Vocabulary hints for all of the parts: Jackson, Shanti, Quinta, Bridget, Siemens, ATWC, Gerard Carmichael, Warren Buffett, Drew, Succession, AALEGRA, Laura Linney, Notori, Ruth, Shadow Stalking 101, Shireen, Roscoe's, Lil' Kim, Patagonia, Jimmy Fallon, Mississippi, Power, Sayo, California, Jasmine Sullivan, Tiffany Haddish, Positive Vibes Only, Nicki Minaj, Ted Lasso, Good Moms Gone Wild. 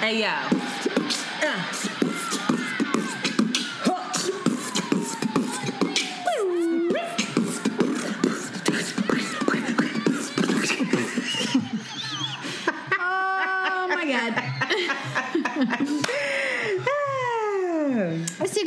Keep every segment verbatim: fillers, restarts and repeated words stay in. Hey, yo. Uh. It's your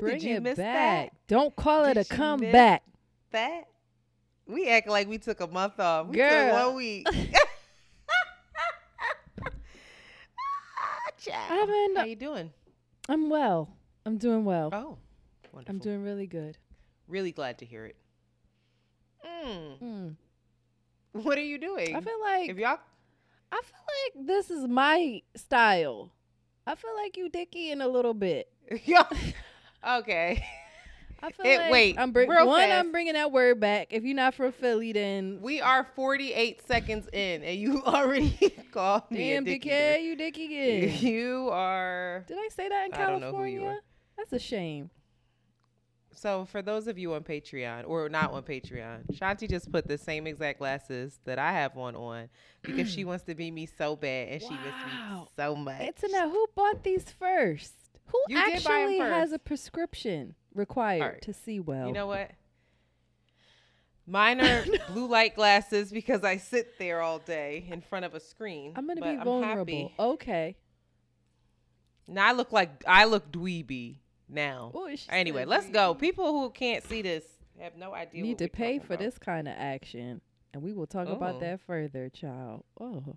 Bring Did you it miss back. That? Don't call Did it a comeback. That we act like we took a month off. We Girl. took one week. I mean, how you doing? I'm well. I'm doing well. Oh, wonderful. I'm doing really good. Really glad to hear it. Mm. Mm. What are you doing? I feel like if y'all. I feel like this is my style. I feel like you dicky in a little bit. Yeah. Okay. I feel it, like wait, I'm br- one, fast. I'm bringing that word back. If you're not from Philly, then... We are forty-eight seconds in, and you already called me Damn, a dickhead. Damn, you dickhead. You are... Did I say that in I California? Don't know who you are. That's a shame. So, for those of you on Patreon, or not on Patreon, Shanti just put the same exact glasses that I have one on, because she wants to be me so bad, and wow. she misses me so much. It's enough. Who bought these first? Who you actually has a prescription required right. to see well? You know what? Mine are blue light glasses because I sit there all day in front of a screen. I'm going to be I'm vulnerable. Happy. Okay. Now I look like I look dweeby now. Ooh, anyway, let's dweeby. go. People who can't see this have no idea. Need what to pay for about. This kind of action, and we will talk Ooh. about that further, child. Oh.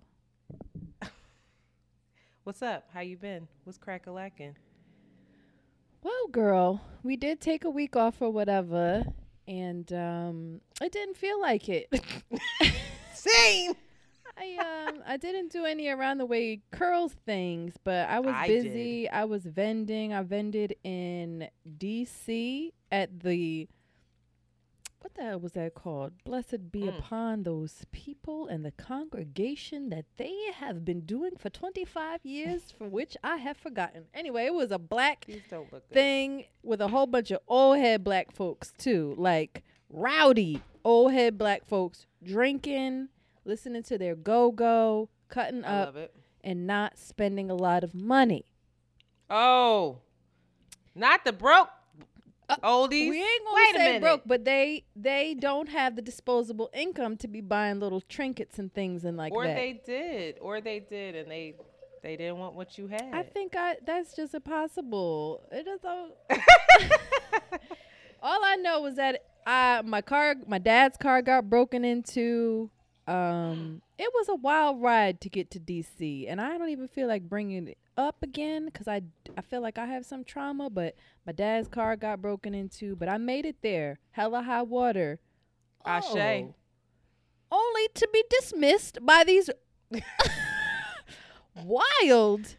What's up? How you been? What's crack-a-lackin'? Well, girl, we did take a week off or whatever, and um, I didn't feel like it. Same. I um I didn't do any around the way curls things, but I was I busy. Did. I was vending. I vended in D C at the what the hell was that called? Blessed be mm. upon those people and the congregation that they have been doing for twenty-five years, for which I have forgotten. Anyway, it was a black thing good. with a whole bunch of old head black folks, too. Like, rowdy old head black folks drinking, listening to their go-go, cutting I up, and not spending a lot of money. Oh, not the broke. Uh, oldies. We ain't gonna Wait say broke, but they they don't have the disposable income to be buying little trinkets and things and like or that. Or they did, or they did, and they they didn't want what you had. I think I that's just impossible. It is all, all I know was that I my car, my dad's car got broken into. Um, it was a wild ride to get to D C, and I don't even feel like bringing it up again because I, I feel like I have some trauma, but my dad's car got broken into, but I made it there. Hella high water. Ashe. Oh, only to be dismissed by these wild.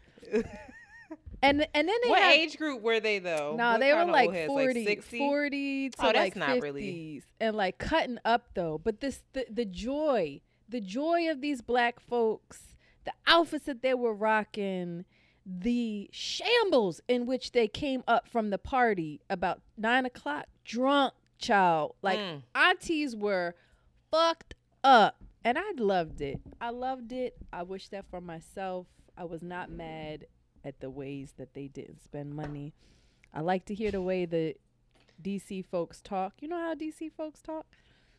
And and then they What had, age group were they, though? No, nah, they were like forty, like forty to oh, like fifties. Really. And like cutting up, though. But this the, the joy, the joy of these black folks, the outfits that they were rocking, the shambles in which they came up from the party about nine o'clock, drunk, child. Like mm. aunties were fucked up. And I loved it. I loved it. I wish that for myself. I was not mad at the ways that they didn't spend money. I like to hear the way the D C folks talk. You know how D C folks talk?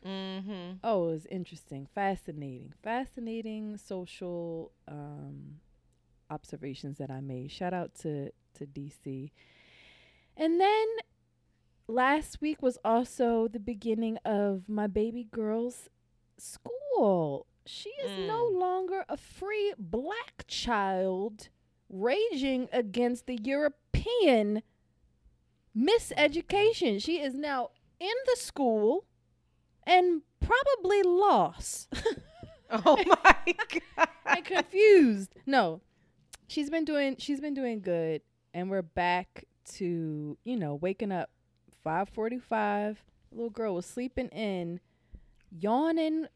Mm-hmm. Oh, it was interesting. Fascinating. Fascinating social um, observations that I made. Shout out to, to D C. And then last week was also the beginning of my baby girl's school. She is mm. no longer a free black child raging against the European miseducation. She is now in the school and probably lost. Oh my god. And confused. No. She's been doing she's been doing good. And we're back to, you know, waking up five forty-five. Little girl was sleeping in, yawning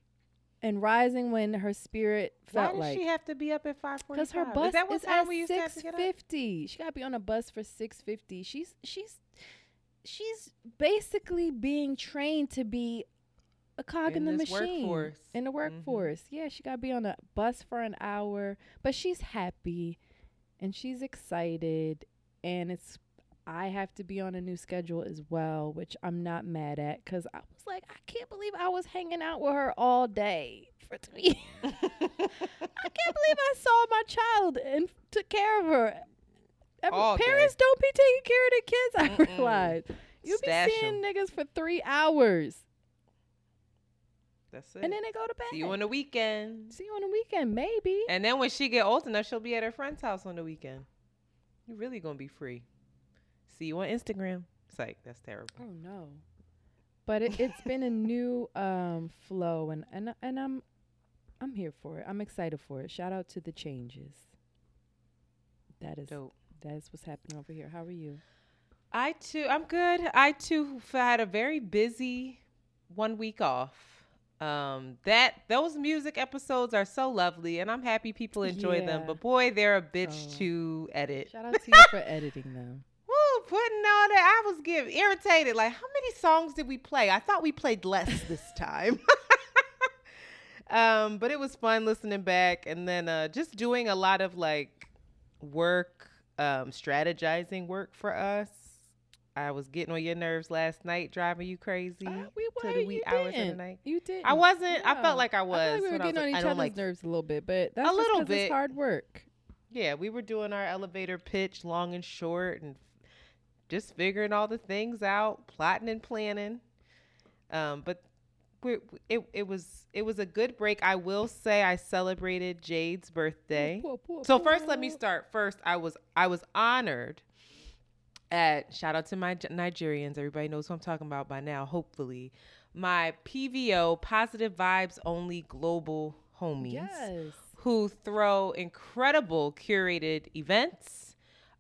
and rising when her spirit felt like. Why does like, she have to be up at five forty-five? Because her bus is, that is at six fifty. She got to be on a bus for six fifty. She's she's she's basically being trained to be a cog in, in the machine. Workforce. In the workforce. Mm-hmm. Yeah, she got to be on a bus for an hour. But she's happy and she's excited. And it's I have to be on a new schedule as well, which I'm not mad at, because I was like, I can't believe I was hanging out with her all day for two years. I can't believe I saw my child and took care of her. Every, parents day. Don't be taking care of their kids, I Mm-mm. realized. You Stash be seeing em. Niggas for three hours. That's it. And then they go to bed. See you on the weekend. See you on the weekend, maybe. And then when she get old enough, she'll be at her friend's house on the weekend. You're really going to be free. See you on Instagram. It's like, that's terrible. Oh, no. But it, it's been a new um, flow, and, and and I'm I'm here for it. I'm excited for it. Shout out to the changes. That is dope. That is what's happening over here. How are you? I, too, I'm good. I, too, had a very busy one week off. Um, that those music episodes are so lovely, and I'm happy people enjoy yeah. them. But, boy, they're a bitch oh. to edit. Shout out to you for editing them. Putting all that, I was getting irritated. Like, how many songs did we play? I thought we played less this time. um, but it was fun listening back, and then uh, just doing a lot of like work, um, strategizing work for us. I was getting on your nerves last night, driving you crazy. Uh, we were. To the wee you hours didn't. Of the night. You did. I wasn't. Yeah. I felt like I was. I felt like we were getting was, on each other's like, nerves a little bit, but that's a just little bit. It's hard work. Yeah, we were doing our elevator pitch, long and short, and. Just figuring all the things out, plotting and planning. Um, but we're, it it was it was a good break. I will say I celebrated Jade's birthday. Poor, poor, poor. So first, let me start. First, I was I was honored at, shout out to my Nigerians. Everybody knows who I'm talking about by now, hopefully. My P V O, Positive Vibes Only Global Homies, yes. who throw incredible curated events.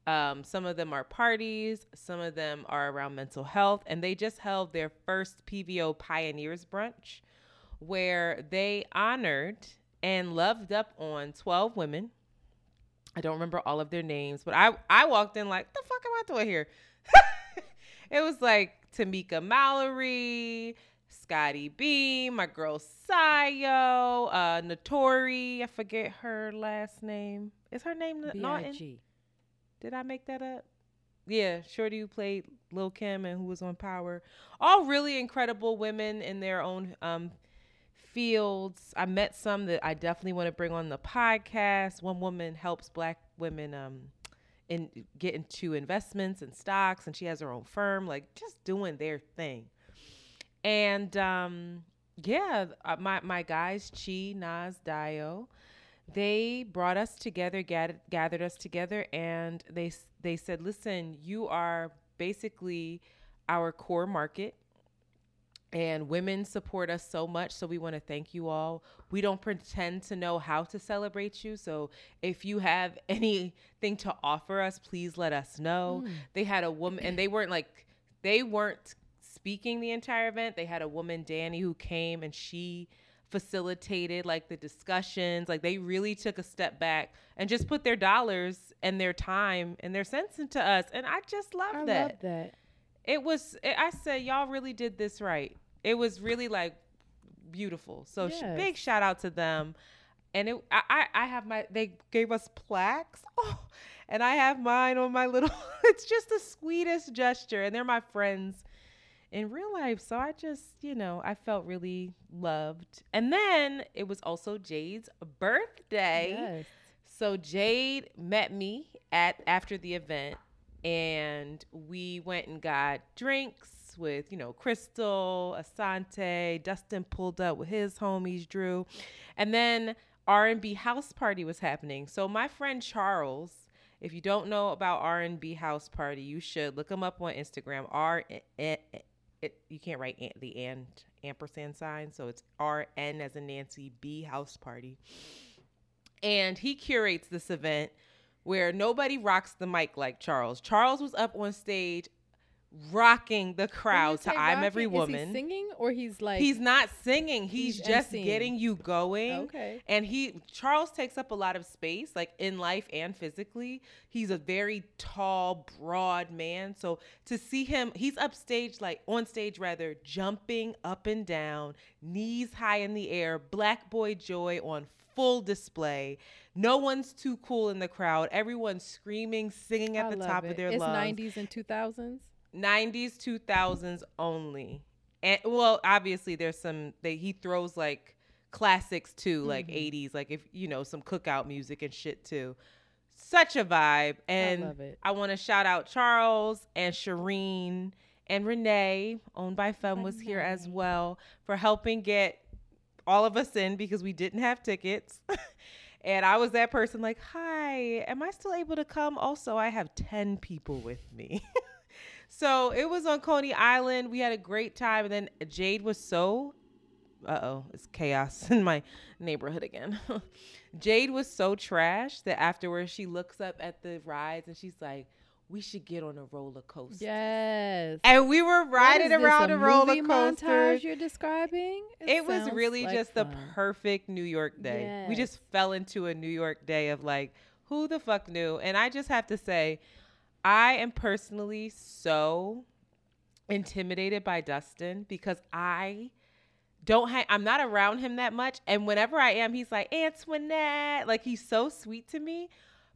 Um, some of them are parties, some of them are around mental health, and they just held their first P V O Pioneers Brunch, where they honored and loved up on twelve women. I don't remember all of their names, but I, I walked in like, the fuck am I doing here? It was like Tamika Mallory, Scotty B, my girl Sayo, uh, Notori, I forget her last name. Is her name Naughton? Did I make that up? Yeah, Shorty who played Lil' Kim and who was on Power. All really incredible women in their own um, fields. I met some that I definitely want to bring on the podcast. One woman helps black women um, in, get into investments and stocks, and she has her own firm, like just doing their thing. And um, yeah, my, my guys, Chi, Nas, Dio, they brought us together, gathered, gathered us together, and they they said, listen, you are basically our core market, and women support us so much, so we want to thank you all. We don't pretend to know how to celebrate you, so if you have anything to offer us, please let us know. Mm. They had a woman, and they weren't like, they weren't speaking the entire event. They had a woman, Danny, who came, and she facilitated like the discussions. Like they really took a step back and just put their dollars and their time and their sense into us, and I just love I that. Love that. It was it, I said y'all really did this right. It was really like beautiful. So yes. sh- big shout out to them. And it I, I I have my they gave us plaques. Oh, and I have mine on my little. It's just the sweetest gesture, and they're my friends in real life. So I just, you know, I felt really loved. And then it was also Jade's birthday. Yes. So Jade met me at after the event, and we went and got drinks with, you know, Crystal, Asante, Dustin pulled up with his homies, Drew. And then R and B House Party was happening. So my friend Charles, if you don't know about R and B House Party, you should look him up on Instagram. R It, you can't write an, the and ampersand sign, so it's R N as in Nancy, B House Party. And he curates this event where nobody rocks the mic like Charles. Charles was up on stage rocking the crowd to I'm rocking, Every Woman. Is he singing or he's like... He's not singing. He's, he's just emceeing. Getting you going. Okay. And he Charles takes up a lot of space, like in life and physically. He's a very tall, broad man. So to see him, he's upstage, like on stage rather, jumping up and down, knees high in the air, Black Boy Joy on full display. No one's too cool in the crowd. Everyone's screaming, singing at I the top it. Of their it's lungs. It's nineties and two thousands? nineties, two thousands only. And well, obviously there's some that he throws like classics too, mm-hmm. like eighties, like if you know, some cookout music and shit too. Such a vibe. And I love it. I want to shout out Charles and Shireen and Renee, owned by Femme, was here as well for helping get all of us in because we didn't have tickets. And I was that person like, hi, am I still able to come? Also, I have ten people with me. So it was on Coney Island. We had a great time. And then Jade was so, uh-oh, it's chaos in my neighborhood again. Jade was so trash that afterwards she looks up at the rides and she's like, we should get on a roller coaster. Yes. And we were riding what is around this, a, a roller coaster. Montage you're describing? It, it was really like just fun. The perfect New York day. Yes. We just fell into a New York day of like, who the fuck knew? And I just have to say, I am personally so intimidated by Dustin because I don't ha- I'm not around him that much. And whenever I am, he's like, Antoinette, like he's so sweet to me.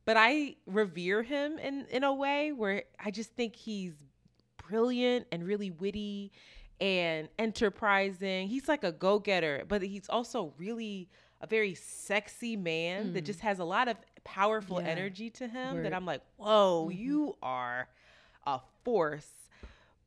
But I revere him in, in a way where I just think he's brilliant and really witty and enterprising. He's like a go-getter, but he's also really a very sexy man mm. that just has a lot of powerful yeah. energy to him Word. That I'm like, whoa, mm-hmm. you are a force.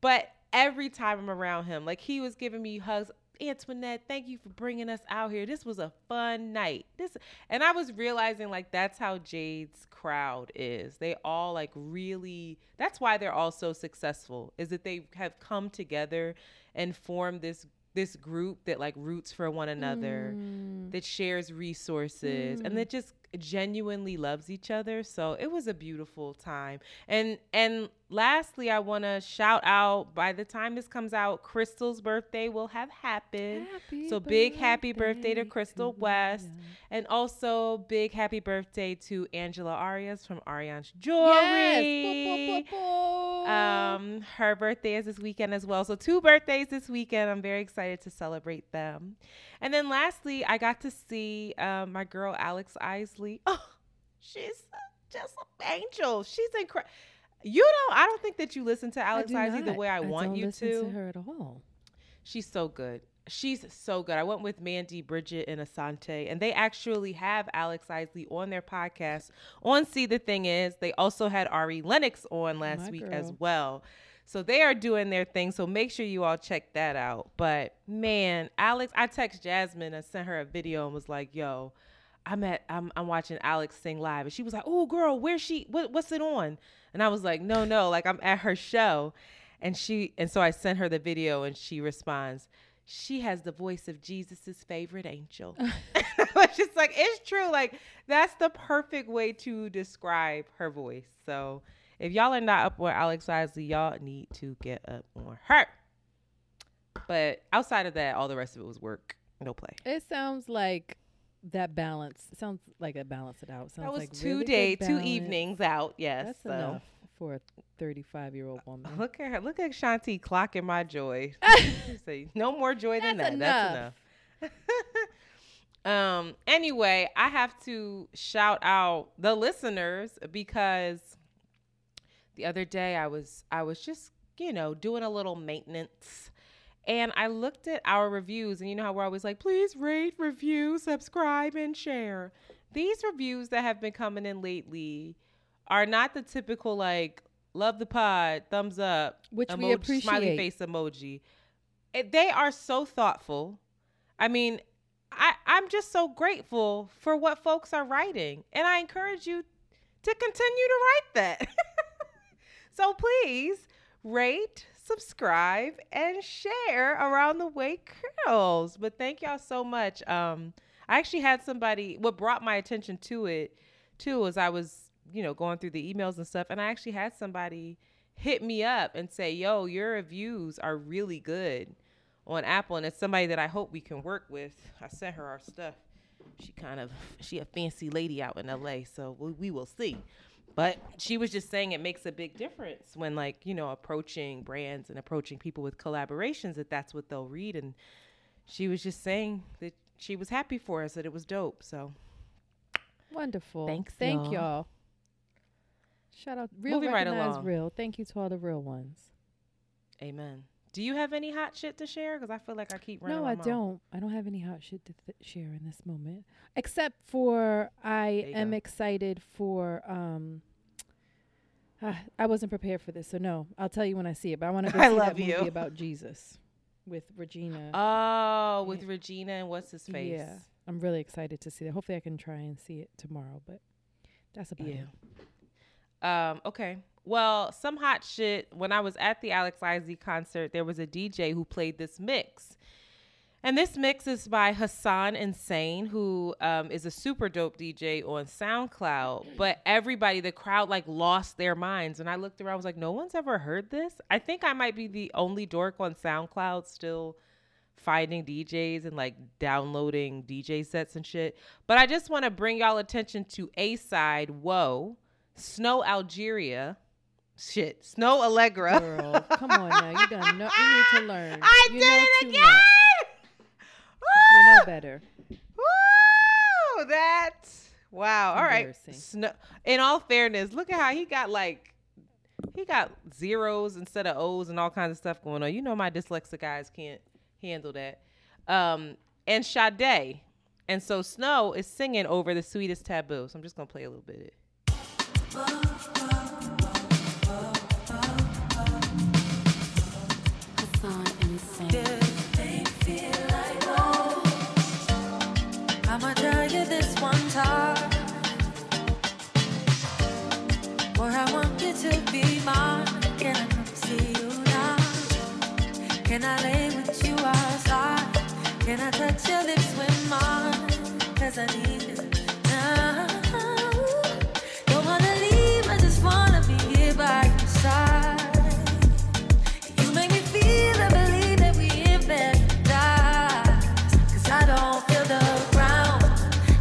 But every time I'm around him, like he was giving me hugs. Antoinette, thank you for bringing us out here. This was a fun night. This, and I was realizing like that's how Jade's crowd is. They all like really, that's why they're all so successful, is that they have come together and formed this this group that like roots for one another, mm. that shares resources, mm. and that just genuinely loves each other. So it was a beautiful time. And and lastly, I want to shout out, by the time this comes out, Crystal's birthday will have happened. Happy so big happy birthday to Crystal to West. Maria. And also big happy birthday to Angela Arias from Ariane's Jewelry. Yes. Boop, boop, boop, boop. Um, her birthday is this weekend as well. So two birthdays this weekend. I'm very excited to celebrate them. And then lastly, I got to see uh, my girl Alex Isley. Oh, she's just an angel. She's incredible. You don't. I don't think that you listen to Alex Isley the way I, I want don't you listen to. To her at all. She's so good. She's so good. I went with Mandy, Bridget, and Asante, and they actually have Alex Isley on their podcast on See the Thing Is. They also had Ari Lennox on last my week girl. As well. So they are doing their thing. So make sure you all check that out. But man, Alex, I text Jasmine and sent her a video and was like, yo, I'm at, I'm, I'm watching Alex sing live. And she was like, oh girl, where's she? What, what's it on? And I was like, no, no, like I'm at her show. And she, and so I sent her the video and she responds, she has the voice of Jesus's favorite angel. I was just like, it's true. Like that's the perfect way to describe her voice. So if y'all are not up on Alex Isley, y'all need to get up on her. But outside of that, all the rest of it was work, no play. It sounds like that balance. It sounds like a balance it out. It sounds that was like two really day, two evenings out. Yes, that's so. Enough for a thirty-five-year-old woman. Look at her. Look at Shanti clocking my joy. Say no more joy than that's that. Enough. That's enough. um. Anyway, I have to shout out the listeners because. The other day I was I was just, you know, doing a little maintenance and I looked at our reviews and you know how we're always like, please rate, review, subscribe and share. These reviews that have been coming in lately are not the typical like love the pod, thumbs up, which emoji, we appreciate. Smiley face emoji. It, they are so thoughtful. I mean, I, I'm just so grateful for what folks are writing and I encourage you to continue to write that. So please rate, subscribe, and share Around the Way Curls. But thank y'all so much. Um, I actually had somebody, what brought my attention to it, too, was I was you know, going through the emails and stuff. And I actually had somebody hit me up and say, yo, your reviews are really good on Apple. And it's somebody that I hope we can work with. I sent her our stuff. She kind of, she a fancy lady out in L A, so we, we will see. But she was just saying it makes a big difference when, like, you know, approaching brands and approaching people with collaborations, that that's what they'll read. And she was just saying that she was happy for us, that it was dope. So wonderful. Thanks. Thank y'all. y'all. Shout out. Real Moving right along. Real. Thank you to all the real ones. Amen. Do you have any hot shit to share? Because I feel like I keep running. No, I don't. I don't have any hot shit to th- share in this moment, except for I am go. excited for. Um, uh, I wasn't prepared for this, so no, I'll tell you when I see it. But I want to go I see that you. movie about Jesus with Regina. Oh, with and Regina and what's his face? Yeah, I'm really excited to see that. Hopefully, I can try and see it tomorrow. But that's about yeah. it. Um. Okay. Well, some hot shit. When I was at the Alex Isley concert, there was a D J who played this mix. And this mix is by Hassan Insane, who um, is a super dope D J on SoundCloud. But everybody, the crowd, like, lost their minds. And I looked around, I was like, no one's ever heard this? I think I might be the only dork on SoundCloud still finding D Js and, like, downloading D J sets and shit. But I just want to bring y'all attention to A-Side, Whoa, Snow Algeria, Shit, Snow Allegra. Girl, come on now. You done know, you need to learn. I you did know it again. Woo! You know better. Woo! That. Wow. All right. Snow. In all fairness, look at how he got like, he got zeros instead of O's and all kinds of stuff going on. You know my dyslexic guys can't handle that. Um, and Sade. And so Snow is singing over The Sweetest Taboo. So I'm just going to play a little bit of it. Can I lay with you outside? Can I touch your lips with mine? 'Cause I need it now. Don't wanna leave, I just wanna be here by your side. You make me feel, I believe that we invent paradise. 'Cause I don't feel the ground.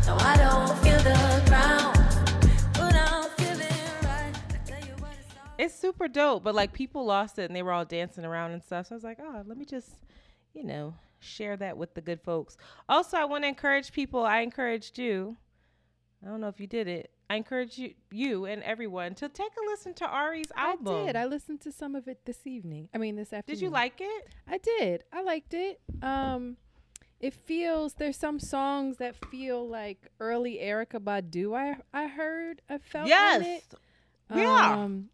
No, I don't feel the ground. But I'm feeling right. I tell you what, it's all- it's super dope, but like people lost it and they were all dancing around and stuff. So I was like, oh, let me just, you know, share that with the good folks. Also, I want to encourage people. I encouraged you. I don't know if you did it. I encourage you, you and everyone to take a listen to Ari's album. I did. I listened to some of it this evening. I mean, this afternoon. Did you like it? I did. I liked it. Um, it feels, there's some songs that feel like early Erica Badu. I I heard. I felt yes. in it. Yeah. Um,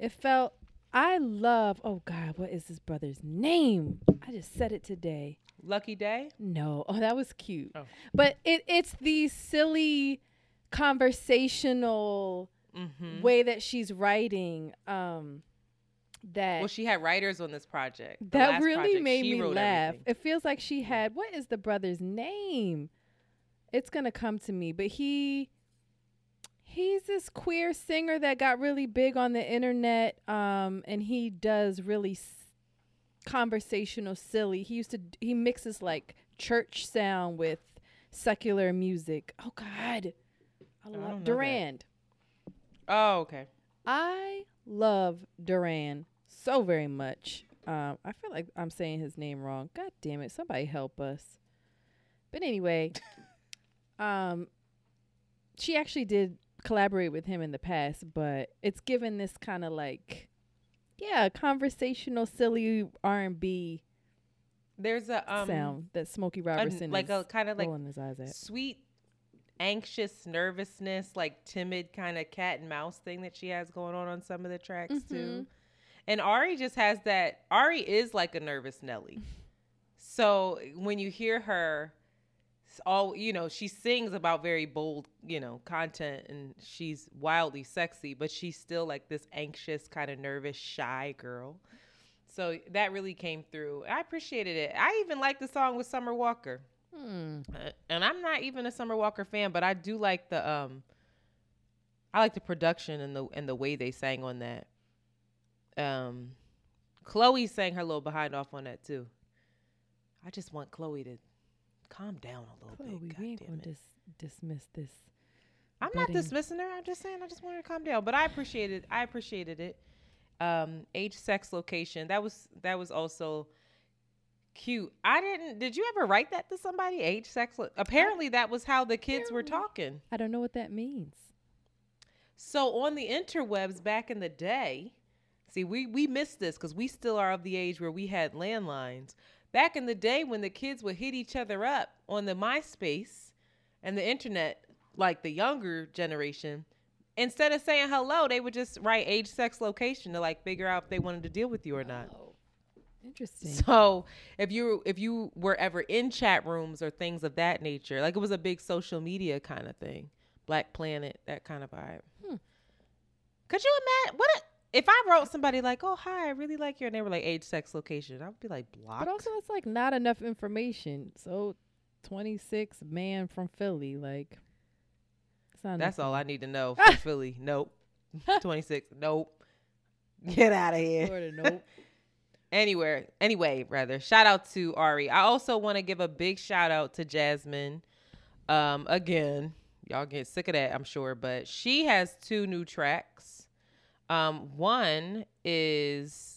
it felt. I love, oh God, what is this brother's name? I just said it today. Lucky Day? No. Oh, that was cute. Oh. But it, it's the silly conversational mm-hmm. way that she's writing. Um, that Well, she had writers on this project. The that last really project, made me laugh. Everything. It feels like she had, what is the brother's name? It's going to come to me. But he... He's this queer singer that got really big on the internet, um, and he does really s- conversational, silly. He used to d- he mixes like church sound with secular music. Oh God, I love Duran. Oh okay, I love Duran so very much. Um, I feel like I'm saying his name wrong. God damn it, somebody help us. But anyway, um, she actually did collaborate with him in the past, but it's given this kind of like, yeah, conversational, silly R and B. There's a um, sound that Smokey Robertson a, like is a kind of like his eyes at. Sweet, anxious nervousness, like timid kind of cat and mouse thing that she has going on on some of the tracks mm-hmm. too. And Ari just has that. Ari is like a nervous Nelly. So when you hear her. All you know, she sings about very bold, you know, content, and she's wildly sexy, but she's still like this anxious, kind of nervous, shy girl. So that really came through. I appreciated it. I even like the song with Summer Walker, hmm. uh, and I'm not even a Summer Walker fan, but I do like the um, I like the production and the and the way they sang on that. Um, Chloe sang her little behind off on that too. I just want Chloe to calm down a little Chloe, bit. Chloe, we ain't gonna dis- dismiss this. I'm budding. Not dismissing her. I'm just saying I just want her to calm down. But I appreciated. I appreciated it. Um, age, sex, location. That was that was also cute. I didn't. Did you ever write that to somebody? Age, sex. Lo- Apparently, that was how the kids were talking. I don't know what that means. So on the interwebs back in the day, see, we we missed this because we still are of the age where we had landlines. Back in the day when the kids would hit each other up on the MySpace and the internet, like the younger generation, instead of saying hello, they would just write age, sex, location to like figure out if they wanted to deal with you or not. Oh, interesting. So if you if you were ever in chat rooms or things of that nature, like it was a big social media kind of thing, Black Planet, that kind of vibe. Hmm. Could you imagine what? A, If I wrote somebody like, oh, hi, I really like you, and they were like, age, sex, location, I would be like, blocked. But also, it's like not enough information. So, twenty-six, man from Philly, like. It's not That's all I need to know from Philly. Nope. twenty-six, nope. Get out of here. Florida, nope. Anywhere, anyway, rather. Shout out to Ari. I also want to give a big shout out to Jasmine. Um, again, y'all get sick of that, I'm sure, but she has two new tracks. Um, one is,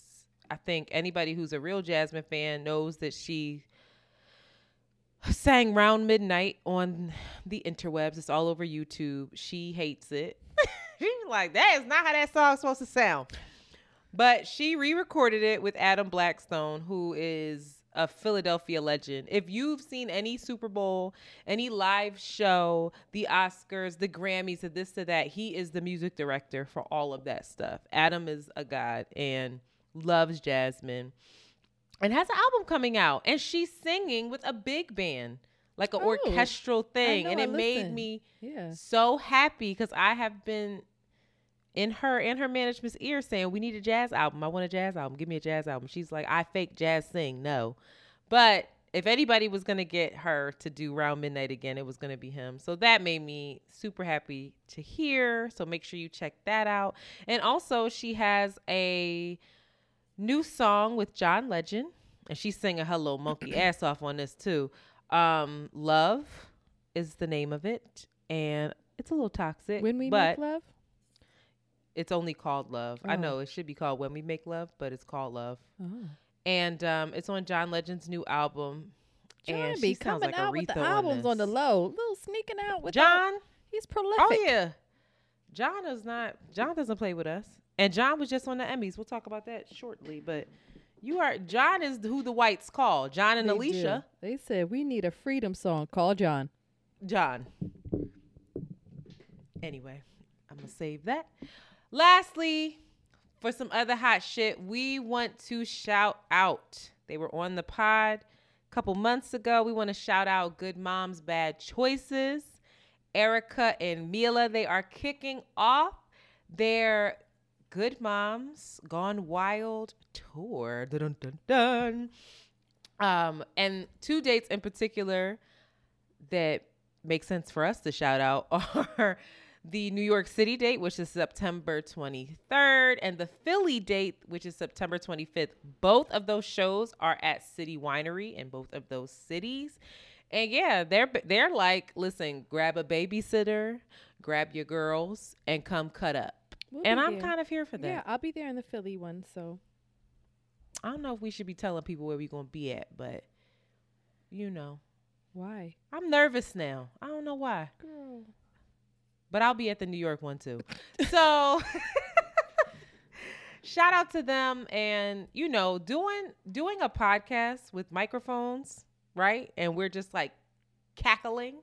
I think anybody who's a real Jasmine fan knows that she sang Round Midnight on the interwebs. It's all over YouTube. She hates it. She's like, that is not how that song's supposed to sound. But she re-recorded it with Adam Blackstone, who is a Philadelphia legend. If you've seen any Super Bowl, any live show, the Oscars, the Grammys, the this, to that, he is the music director for all of that stuff. Adam is a god and loves Jasmine and has an album coming out. And she's singing with a big band, like an oh, orchestral thing. I know, and it made me yeah. so happy because I have been in her and her management's ear saying, we need a jazz album. I want a jazz album. Give me a jazz album. She's like, I fake jazz sing. No. But if anybody was going to get her to do Round Midnight again, it was going to be him. So that made me super happy to hear. So make sure you check that out. And also she has a new song with John Legend and she's singing her little monkey ass off on this too. Um, Love is the name of it. And it's a little toxic. When we but- make love? It's only called Love. Oh. I know it should be called When We Make Love, but it's called Love. Oh. And um, it's on John Legend's new album. John and be she sounds coming like out with the albums on, on the low. Little sneaking out with John. The, he's prolific. Oh yeah, John is not. John doesn't play with us. And John was just on the Emmys. We'll talk about that shortly. But you are John is who the whites call John and they Alicia. Do. They said we need a freedom song. Call John. John. Anyway, I'm gonna save that. Lastly, for some other hot shit, we want to shout out. They were on the pod a couple months ago. We want to shout out Good Moms, Bad Choices, Erica and Mila. They are kicking off their Good Moms Gone Wild tour. Dun, dun, dun. Um, and two dates in particular that make sense for us to shout out are the New York City date, which is September twenty-third, and the Philly date, which is September twenty-fifth. Both of those shows are at City Winery in both of those cities. And yeah, they're they're like, listen, grab a babysitter, grab your girls, and come cut up. We'll and I'm there. kind of here for that. Yeah, I'll be there in the Philly one, so. I don't know if we should be telling people where we're going to be at, but, you know. Why? I'm nervous now. I don't know why. Girl. But I'll be at the New York one too. So shout out to them. And, you know, doing doing a podcast with microphones, right? And we're just like cackling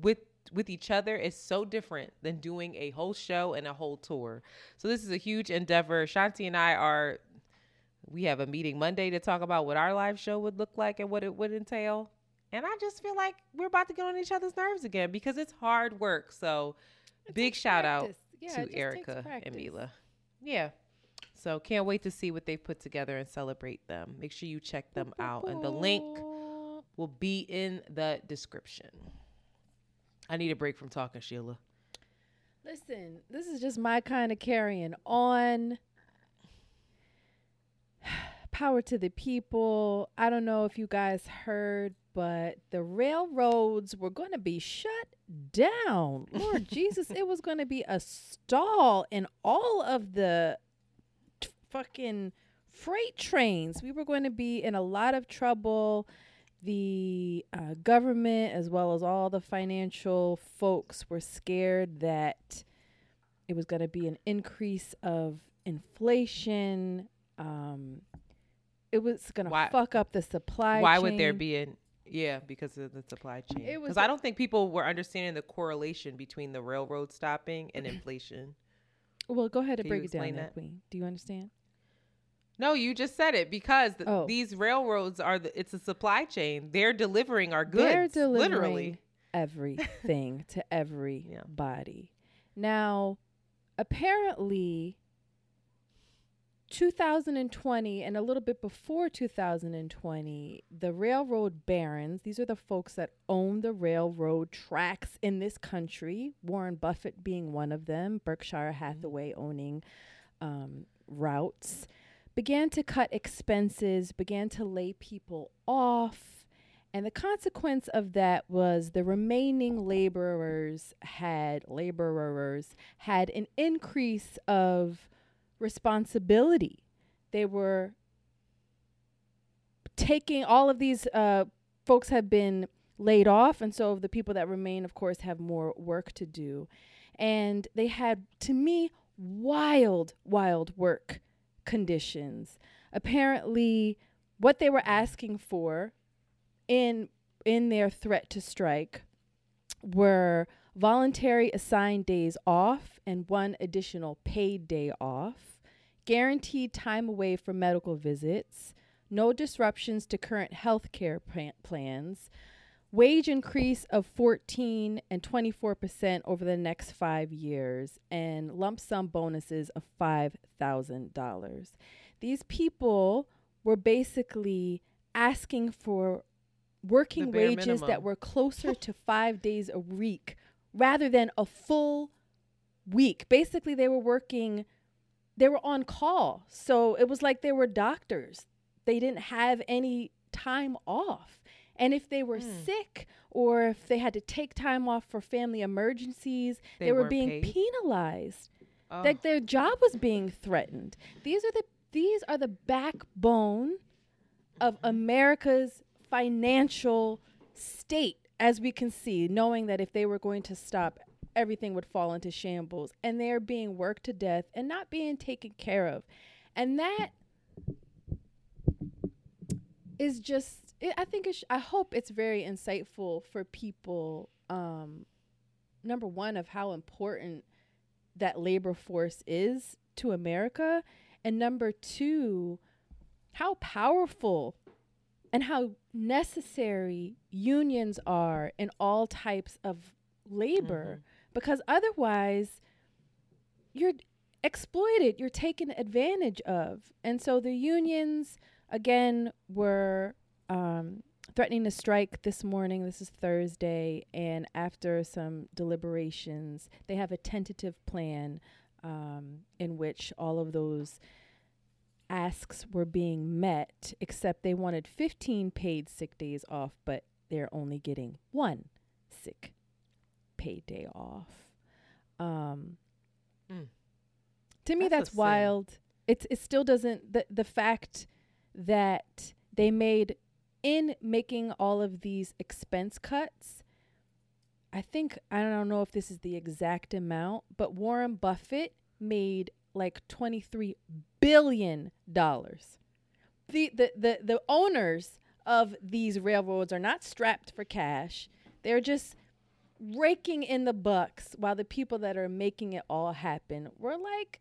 with with each other is so different than doing a whole show and a whole tour. So this is a huge endeavor. Shanti and I are, we have a meeting Monday to talk about what our live show would look like and what it would entail. And I just feel like we're about to get on each other's nerves again because it's hard work. So it big shout practice. out yeah, to Erica and Mila. Yeah. So can't wait to see what they put together and celebrate them. Make sure you check them Ooh. out. And the link will be in the description. I need a break from talking, Sheila. Listen, this is just my kind of carrying on. Power to the people. I don't know if you guys heard, but the railroads were going to be shut down. Lord Jesus, it was going to be a stall in all of the t- fucking freight trains. We were going to be in a lot of trouble. The uh, government, as well as all the financial folks, were scared that it was going to be an increase of inflation. Um, it was going to fuck up the supply chain. Why would there be an... Yeah, because of the supply chain. Because I don't think people were understanding the correlation between the railroad stopping and inflation. Well, go ahead and break it down, Queen. Do you understand? No, you just said it because th- oh. these railroads are, the, it's a supply chain. They're delivering our goods. They're delivering literally. everything to everybody. Yeah. Now, apparently, two thousand twenty and a little bit before two thousand twenty, the railroad barons, these are the folks that own the railroad tracks in this country, Warren Buffett being one of them, Berkshire Hathaway mm-hmm. owning um, routes, began to cut expenses, began to lay people off. And the consequence of that was the remaining laborers had laborers had an increase of responsibility. They were taking all of these uh, folks have been laid off. And so the people that remain, of course, have more work to do. And they had, to me, wild, wild work conditions. Apparently, what they were asking for in in their threat to strike were voluntary assigned days off and one additional paid day off, guaranteed time away for medical visits, no disruptions to current health care plan- plans, wage increase of fourteen and twenty-four percent over the next five years, and lump sum bonuses of five thousand dollars. These people were basically asking for working wages minimum. That were closer to five days a week rather than a full week. Basically, they were working, they were on call. So it was like they were doctors. They didn't have any time off. And if they were mm. sick or if they had to take time off for family emergencies, they, they were being paid? penalized. Oh. Like their job was being threatened. These are the these are the backbone of America's financial state, as we can see, knowing that if they were going to stop, everything would fall into shambles. And they're being worked to death and not being taken care of. And that is just... It, I think it sh- I hope it's very insightful for people. Um, number one, of how important that labor force is to America, and number two, how powerful and how necessary unions are in all types of labor. Mm-hmm. Because otherwise, you're exploited, you're taken advantage of, and so the unions again were. Um, threatening to strike this morning. This is Thursday, and after some deliberations, they have a tentative plan um, in which all of those asks were being met, except they wanted fifteen paid sick days off, but they're only getting one sick paid day off. Um, mm. To me, that's, that's wild. It's, it still doesn't... The, the fact that they made... In making all of these expense cuts, I think, I don't know if this is the exact amount, but Warren Buffett made like twenty-three billion dollars. The, the, the, the owners of these railroads are not strapped for cash. They're just raking in the bucks while the people that are making it all happen were like,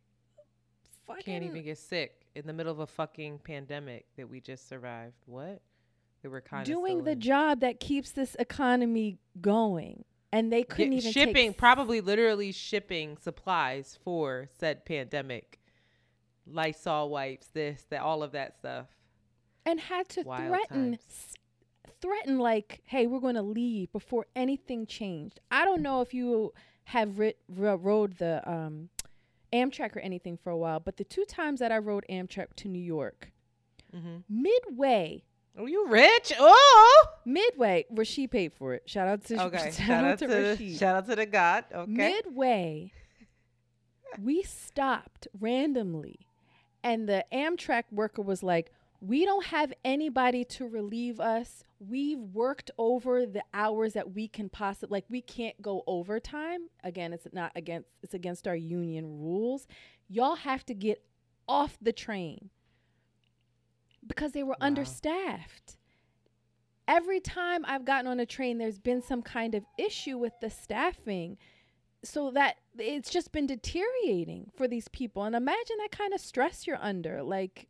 fucking... Can't even get sick in the middle of a fucking pandemic that we just survived. What? Were doing the in. job that keeps this economy going, and they couldn't yeah, even shipping take f- probably literally shipping supplies for said pandemic, Lysol wipes, this, that, all of that stuff, and had to Wild threaten, s- threaten like, hey, we're going to leave before anything changed. I don't know if you have ri- r- rode the um, Amtrak or anything for a while, but the two times that I rode Amtrak to New York, mm-hmm. midway. Oh, you rich? Oh, midway. Rashid paid for it. Shout out to okay. Shout, shout out, out to, to Rashid. Shout out to the God. Okay. Midway, we stopped randomly, and the Amtrak worker was like, "We don't have anybody to relieve us. We've worked over the hours that we can possibly, like, we can't go overtime. Again, it's not against, it's against our union rules. Y'all have to get off the train." Because they were wow. understaffed. Every time I've gotten on a train, there's been some kind of issue with the staffing. So that it's just been deteriorating for these people. And imagine that kind of stress you're under. Like,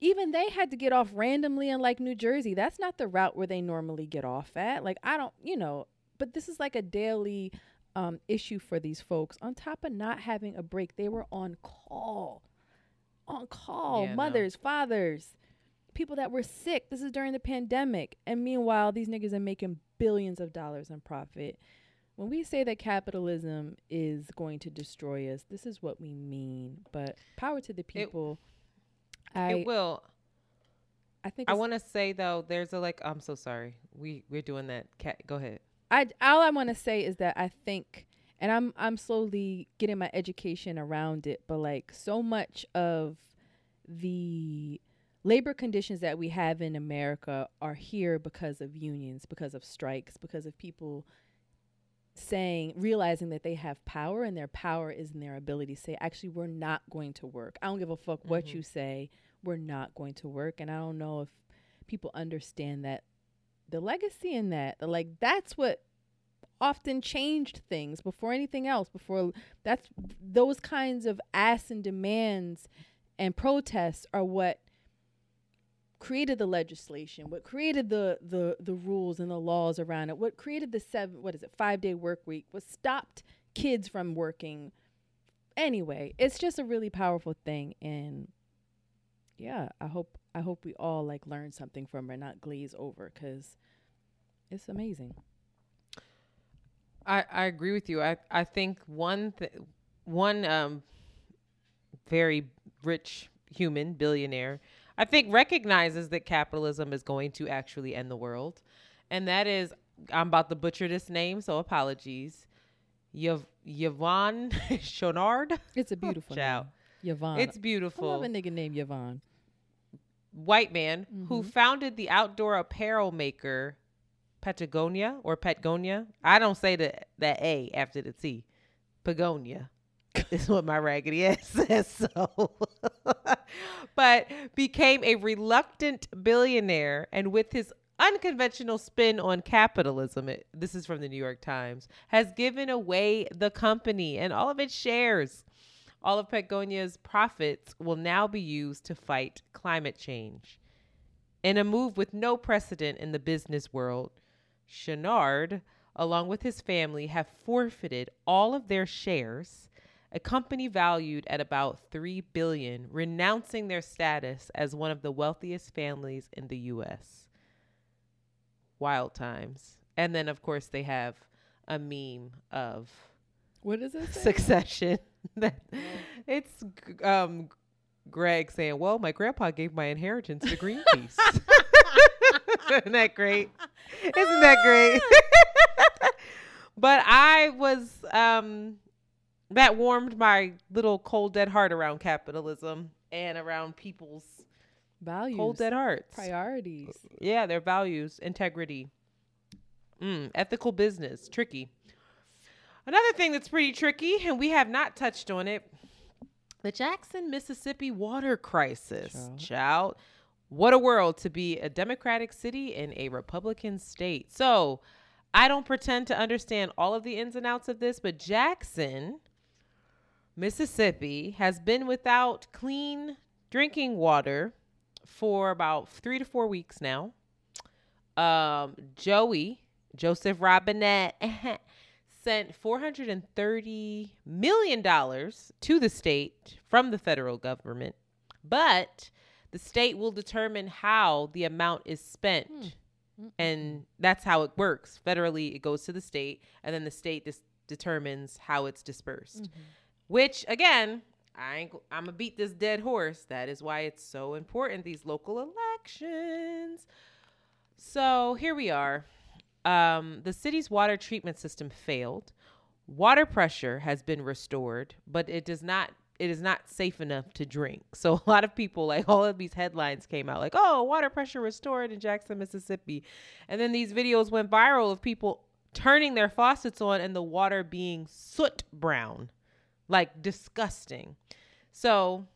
even they had to get off randomly in, like, New Jersey. That's not the route where they normally get off at. Like, I don't, you know, but this is like a daily um, issue for these folks. On top of not having a break, they were on call. On call. Yeah, mothers, no. fathers, people that were sick. This is during the pandemic. And meanwhile, these niggas are making billions of dollars in profit. When we say that capitalism is going to destroy us, this is what we mean. But power to the people. It, I, it will. I think I want to say, though, there's a like, I'm so sorry. We we're doing that. Cat, go ahead. I all I want to say is that I think, and I'm I'm slowly getting my education around it, but like so much of the labor conditions that we have in America are here because of unions, because of strikes, because of people saying, realizing that they have power, and their power is in their ability to say, actually, we're not going to work. I don't give a fuck mm-hmm. what you say. We're not going to work. And I don't know if people understand that the legacy in that, like, that's what often changed things before anything else, before that's those kinds of asks and demands and protests are what created the legislation, what created the the the rules and the laws around it, what created the seven what is it five day work week, what stopped kids from working. Anyway, it's just a really powerful thing, and yeah, I hope I hope we all like learn something from it, not glaze over, because it's amazing. I I agree with you. I I think one th- one um very rich human billionaire, I think, recognizes that capitalism is going to actually end the world. And that is, I'm about to butcher this name, so apologies. Yav- Yvonne Chouinard. It's a beautiful Child. name. Yvonne. It's beautiful. I love a nigga named Yvonne. White man mm-hmm. who founded the outdoor apparel maker Patagonia or Patagonia. I don't say the, the A after the T. Patagonia. Is what my raggedy ass says. So, but became a reluctant billionaire, and with his unconventional spin on capitalism, it, this is from the New York Times, has given away the company and all of its shares. All of Patagonia's profits will now be used to fight climate change. In a move with no precedent in the business world, Chouinard, along with his family, have forfeited all of their shares, a company valued at about three billion dollars, renouncing their status as one of the wealthiest families in the U S Wild times. And then, of course, they have a meme of... What is it? Succession. It's um, Greg saying, well, my grandpa gave my inheritance to Greenpeace. Isn't that great? Isn't that great? But I was... Um, That warmed my little cold, dead heart around capitalism and around people's values, cold, dead hearts, priorities. Yeah, their values, integrity, mm, ethical business. Tricky. Another thing that's pretty tricky, and we have not touched on it, the Jackson, Mississippi water crisis. Child. Child. What a world to be a Democratic city in a Republican state. So I don't pretend to understand all of the ins and outs of this, but Jackson, Mississippi has been without clean drinking water for about three to four weeks now. Um, Joey, Joseph Robinette, sent four hundred thirty million dollars to the state from the federal government, but the state will determine how the amount is spent. Hmm. And that's how it works. Federally, it goes to the state, and then the state dis- determines how it's dispersed, mm-hmm. which again, I ain't, I'm gonna beat this dead horse. That is why it's so important, these local elections. So here we are. Um, the city's water treatment system failed. Water pressure has been restored, but it does not, it is not safe enough to drink. So a lot of people, like all of these headlines came out like, oh, water pressure restored in Jackson, Mississippi. And then these videos went viral of people turning their faucets on and the water being soot brown, like disgusting. So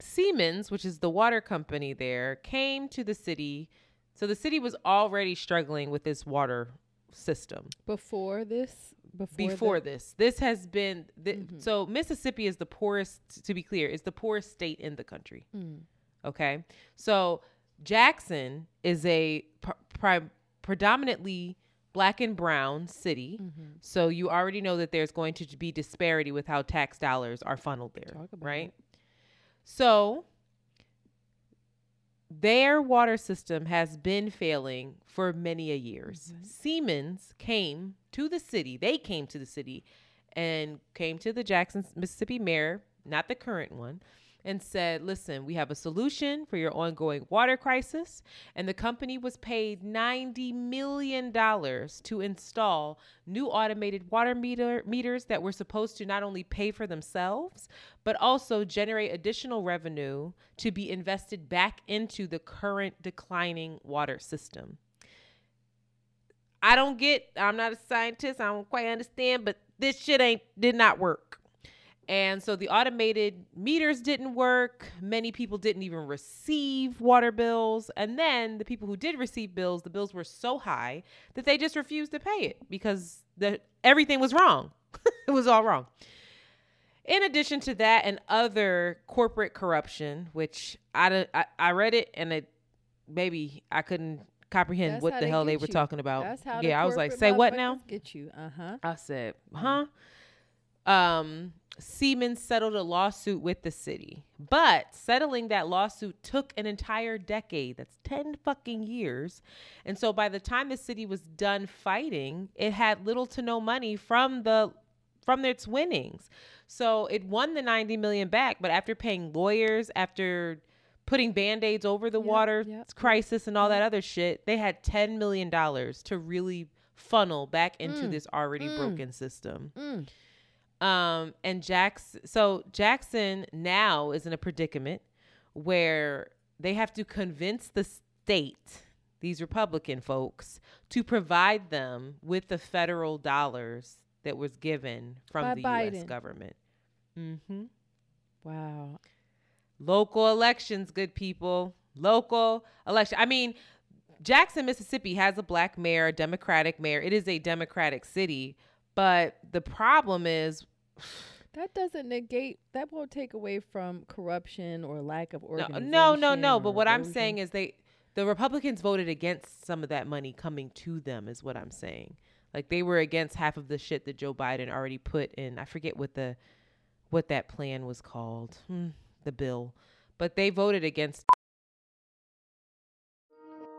Siemens, which is the water company there, came to the city. So the city was already struggling with this water system before this, before, before the- this, this has been, th- mm-hmm. so Mississippi is the poorest, to be clear, is the poorest state in the country. Mm. Okay. So Jackson is a pr- pr- predominantly Black and brown city. Mm-hmm. So you already know that there's going to be disparity with how tax dollars are funneled there. Right. It. So their water system has been failing for many a years. Mm-hmm. Siemens came to the city. They came to the city and came to the Jackson, Mississippi mayor, not the current one, and said, listen, we have a solution for your ongoing water crisis. And the company was paid ninety million dollars to install new automated water meter meters that were supposed to not only pay for themselves, but also generate additional revenue to be invested back into the current declining water system. I don't get, I'm not a scientist, I don't quite understand, but this shit ain't, did not work. And so the automated meters didn't work. Many people didn't even receive water bills. And then the people who did receive bills, the bills were so high that they just refused to pay it because the, everything was wrong. It was all wrong. In addition to that and other corporate corruption, which I, I, I read it and it, maybe I couldn't comprehend That's what the hell they you. were talking about. That's how yeah, I was like, say what now? Get you. Uh-huh. I said, huh? Um... Siemens settled a lawsuit with the city, but settling that lawsuit took an entire decade. That's ten fucking years. And so by the time the city was done fighting, it had little to no money from the from its winnings. So it won the ninety million back, but after paying lawyers, after putting Band-Aids over the yep, water yep. crisis and all that other shit, they had ten million dollars to really funnel back into mm, this already mm, broken system. Mm. Um, and Jackson, so Jackson now is in a predicament where they have to convince the state, these Republican folks, to provide them with the federal dollars that was given from By the Biden. U S government. Mm-hmm. Wow. Local elections, good people. Local election. I mean, Jackson, Mississippi has a Black mayor, a Democratic mayor. It is a Democratic city, but the problem is, that doesn't negate, that won't take away from corruption or lack of organization. No, no, no. no. But what erosion. I'm saying is they, the Republicans voted against some of that money coming to them is what I'm saying. Like they were against half of the shit that Joe Biden already put in. I forget what the, what that plan was called, hmm, the bill, but they voted against.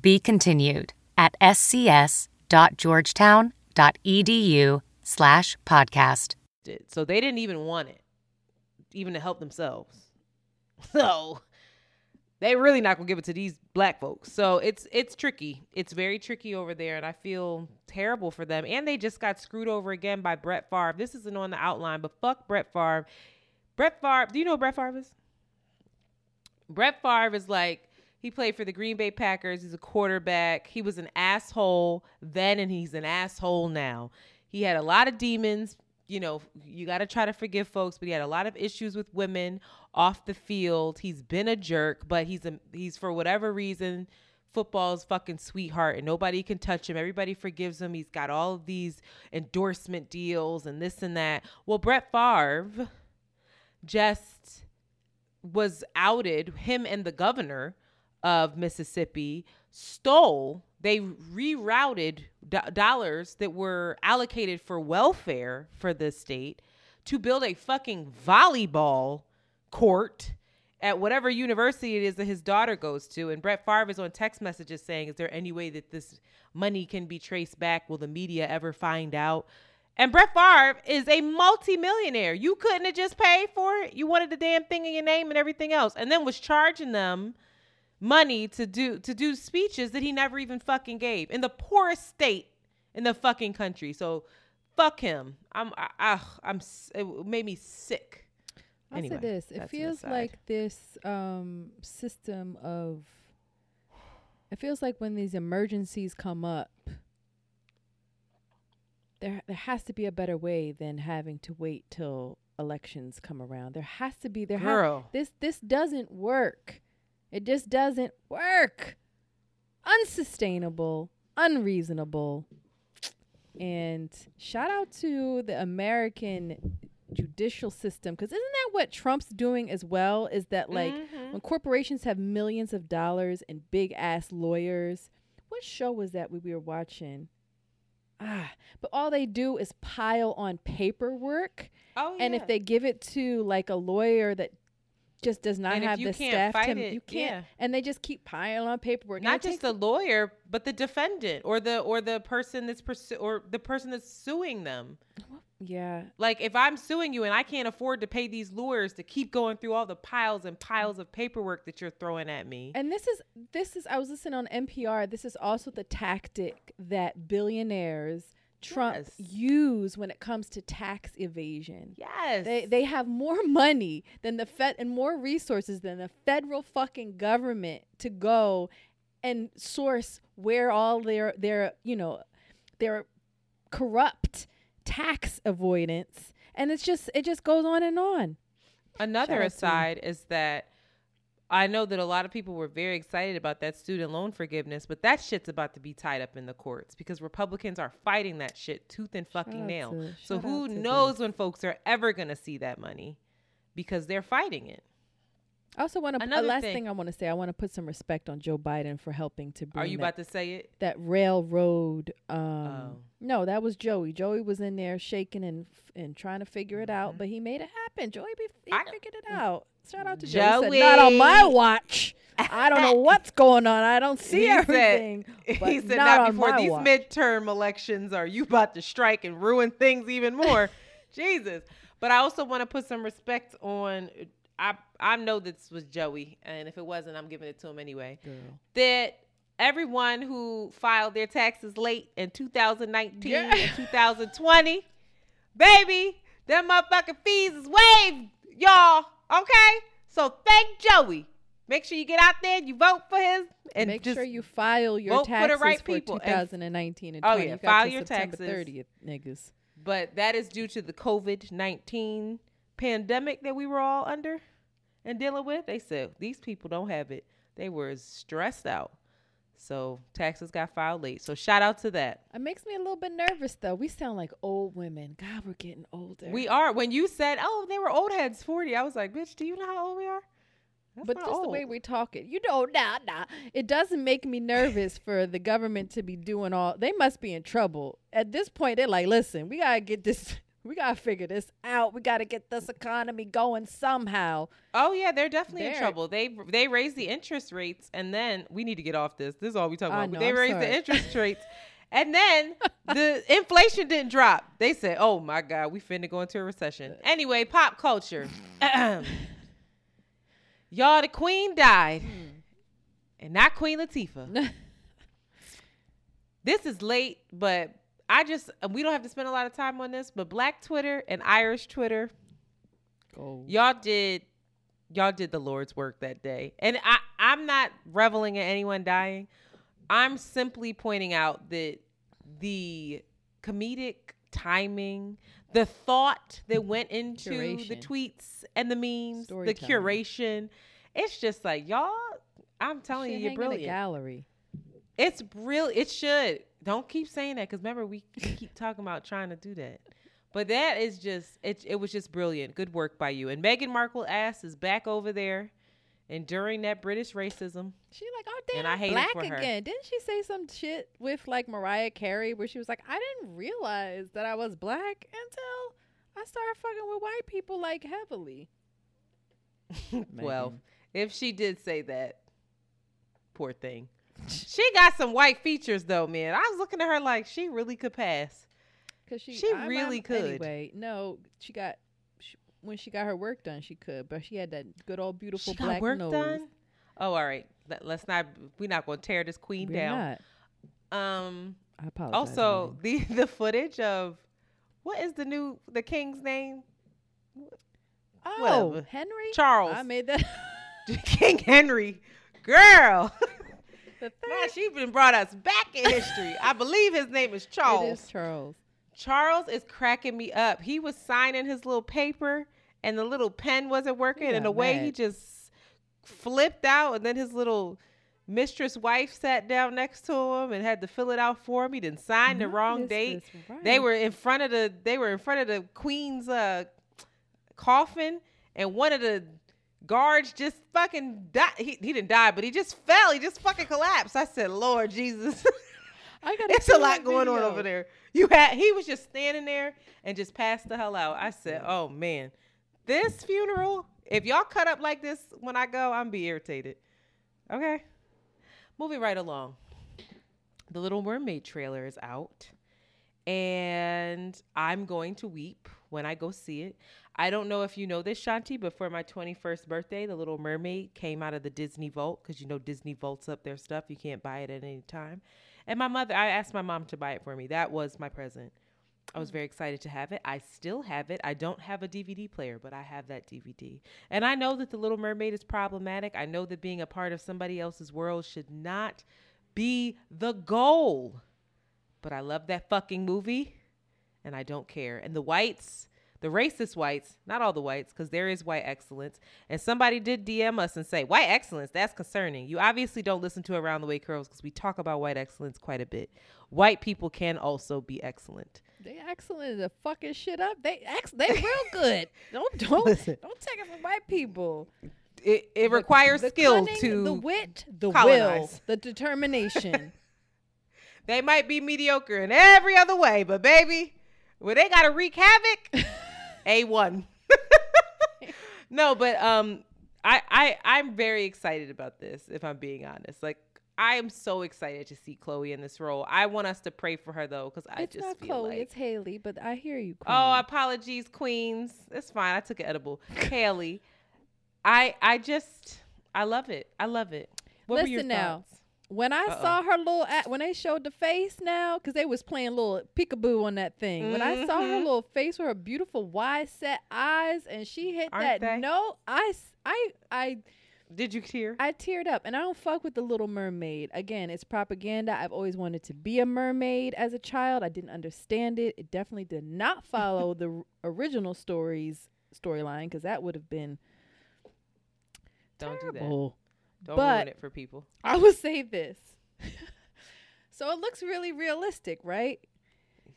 Be continued at scs.georgetown.edu slash podcast. So they didn't even want it, even to help themselves. So they really not gonna give it to these black folks. So it's it's tricky. It's very tricky over there, and I feel terrible for them. And they just got screwed over again by Brett Favre. This isn't on the outline, but fuck Brett Favre. Brett Favre, do you know who Brett Favre is? Brett Favre is like, he played for the Green Bay Packers. He's a quarterback. He was an asshole then, and he's an asshole now. He had a lot of demons. You know, you got to try to forgive folks, but he had a lot of issues with women off the field. He's been a jerk, but he's a, he's for whatever reason, football's fucking sweetheart, and nobody can touch him. Everybody forgives him. He's got all of these endorsement deals and this and that. Well, Brett Favre just was outed, him and the governor of Mississippi stole, they rerouted do- dollars that were allocated for welfare for the state to build a fucking volleyball court at whatever university it is that his daughter goes to. And Brett Favre is on text messages saying, is there any way that this money can be traced back? Will the media ever find out? And Brett Favre is a multimillionaire. You couldn't have just paid for it. You wanted the damn thing in your name and everything else. And then was charging them money to do to do speeches that he never even fucking gave in the poorest state in the fucking country. So fuck him. I'm I, I, I'm it made me sick. I'll anyway, say this. It feels like this um, system of it feels like when these emergencies come up, there there has to be a better way than having to wait till elections come around. There has to be there Girl. Ha- this this doesn't work. It just doesn't work. Unsustainable, unreasonable. And shout out to the American judicial system, because isn't that what Trump's doing as well? Is that like mm-hmm. when corporations have millions of dollars and big ass lawyers? What show was that we were watching? Ah, but all they do is pile on paperwork. Oh, yeah. And if they give it to like a lawyer that just does not and have the staff to it, you can't yeah. and they just keep piling on paperwork. Not just the lawyer, but the defendant or the or the person that's pursu- or the person that's suing them. Yeah. Like if I'm suing you and I can't afford to pay these lawyers to keep going through all the piles and piles of paperwork that you're throwing at me. And this is this is I was listening on N P R. This is also the tactic that billionaires Trump yes. use when it comes to tax evasion. Yes. They they have more money than the Fed and more resources than the federal fucking government to go and source where all their their, you know, their corrupt tax avoidance. And it's just it just goes on and on. Another aside is that I know that a lot of people were very excited about that student loan forgiveness, but that shit's about to be tied up in the courts because Republicans are fighting that shit tooth and fucking nail. So who knows when folks are ever going to see that money because they're fighting it. I also want to, p- last thing, thing I want to say, I want to put some respect on Joe Biden for helping to bring Are you that, about to say it? That railroad. Um, oh. No, that was Joey. Joey was in there shaking and and trying to figure it out, but he made it happen. Joey be, he I, figured it out. Shout out to Joey. Joey. He said, not on my watch. I don't know what's going on. I don't see he everything. Said, but he said, not, not before these watch. Midterm elections are you about to strike and ruin things even more. Jesus. But I also want to put some respect on I I know this was Joey, and if it wasn't, I'm giving it to him anyway. Girl. That everyone who filed their taxes late in two thousand nineteen yeah. and two thousand twenty, baby, them motherfucking fees is waived, y'all. Okay? So thank Joey. Make sure you get out there and you vote for his. And make just sure you file your taxes for, the right for people. two thousand nineteen and, and twenty. Oh, yeah. You file your September taxes. thirtieth, niggas. But that is due to the covid nineteen pandemic that we were all under and dealing with. They said these people don't have it. They were stressed out, so taxes got filed late. So shout out to that. It makes me a little bit nervous though. We sound like old women. God, we're getting older. We are. When you said, "Oh, they were old heads," forty, I was like, "Bitch, do you know how old we are?" That's but just old. The way we talk it, you know, nah, nah. It doesn't make me nervous for the government to be doing all. They must be in trouble at this point. They're like, "Listen, we gotta get this." We got to figure this out. We got to get this economy going somehow. Oh, yeah. They're definitely they're, in trouble. They they raised the interest rates. And then we need to get off this. This is all we talk about. Know, they I'm raised sorry. the interest rates. And then the inflation didn't drop. They said, oh, my God, we finna go into a recession. Anyway, pop culture. Y'all, the queen died. Mm. And not Queen Latifah. This is late, but I just, we don't have to spend a lot of time on this, but Black Twitter and Irish Twitter, oh. y'all did, y'all did the Lord's work that day. And I, I'm not reveling in anyone dying. I'm simply pointing out that the comedic timing, the thought that went into curation. The tweets and the memes, Story the telling. Curation, it's just like, y'all, I'm telling you, you're brilliant. A gallery. It's real. It should. Don't keep saying that because remember we keep talking about trying to do that. But that is just it. It was just brilliant. Good work by you. And Meghan Markle ass is back over there, enduring that British racism. She like, oh damn, and I hate black it for again. Her. Didn't she say some shit with like Mariah Carey where she was like, I didn't realize that I was black until I started fucking with white people like heavily. Well, if she did say that. Poor thing. She got some white features though, man. I was looking at her like she really could pass. Cause she, she I'm, really I'm, could. Anyway, no, she got she, when she got her work done, she could, but she had that good old beautiful she black got work nose. Done? Oh, all right. Let, let's not. We're not gonna tear this queen we're down. Not. Um. I apologize. Also, the the footage of what is the new the king's name? Oh, whatever. Henry? Charles. I made that King Henry. Girl, now she's been brought us back in history. I believe his name is Charles. It is Charles. Charles is cracking me up. He was signing his little paper, and the little pen wasn't working. And the way he just flipped out, and then his little mistress wife sat down next to him and had to fill it out for him. He didn't sign the wrong date. They were in front of the they were in front of the queen's uh, coffin, and one of the guards just fucking died. He, he didn't die, but he just fell. He just fucking collapsed. I said, Lord Jesus. I got it's a lot going video. On over there. You had he was just standing there and just passed the hell out. I said, oh man, this funeral, if y'all cut up like this when I go, I'm be irritated. Okay. Moving right along. The Little Mermaid trailer is out. And I'm going to weep when I go see it. I don't know if you know this, Shanti, but for my twenty-first birthday, The Little Mermaid came out of the Disney Vault because you know Disney vaults up their stuff. You can't buy it at any time. And my mother, I asked my mom to buy it for me. That was my present. I was very excited to have it. I still have it. I don't have a D V D player, but I have that D V D. And I know that The Little Mermaid is problematic. I know that being a part of somebody else's world should not be the goal. But I love that fucking movie, and I don't care. And the whites... The racist whites, not all the whites, because there is white excellence. And somebody did D M us and say, white excellence, that's concerning. You obviously don't listen to Around the Way Curls because we talk about white excellence quite a bit. White people can also be excellent. They excellent to fucking shit up. They ex- they real good. Don't don't listen. Don't take it from white people. It it the, requires the skill cunning, to the wit, the colonize. Will, the determination. They might be mediocre in every other way, but baby, well, they gotta wreak havoc. A one. No, but um, I, I, I'm very excited about this, if I'm being honest. Like, I am so excited to see Chloe in this role. I want us to pray for her, though, because I it's just not feel Chloe, like... It's Haley, but I hear you, Queen. Oh, apologies, Queens. It's fine. I took an edible. Haley, I I just... I love it. I love it. What Listen were your now, thoughts? When I Uh-oh. saw her little... When they showed the face now, because they was playing little peekaboo on that thing. Mm-hmm. When I saw her little face with her beautiful wide-set eyes and she hit Aren't that they? No, I, I, I... Did you tear? I teared up. And I don't fuck with The Little Mermaid. Again, it's propaganda. I've always wanted to be a mermaid as a child. I didn't understand it. It definitely did not follow the original story's storyline because that would have been Don't terrible. Do that. Don't but ruin it for people. I will say this. So it looks really realistic, right?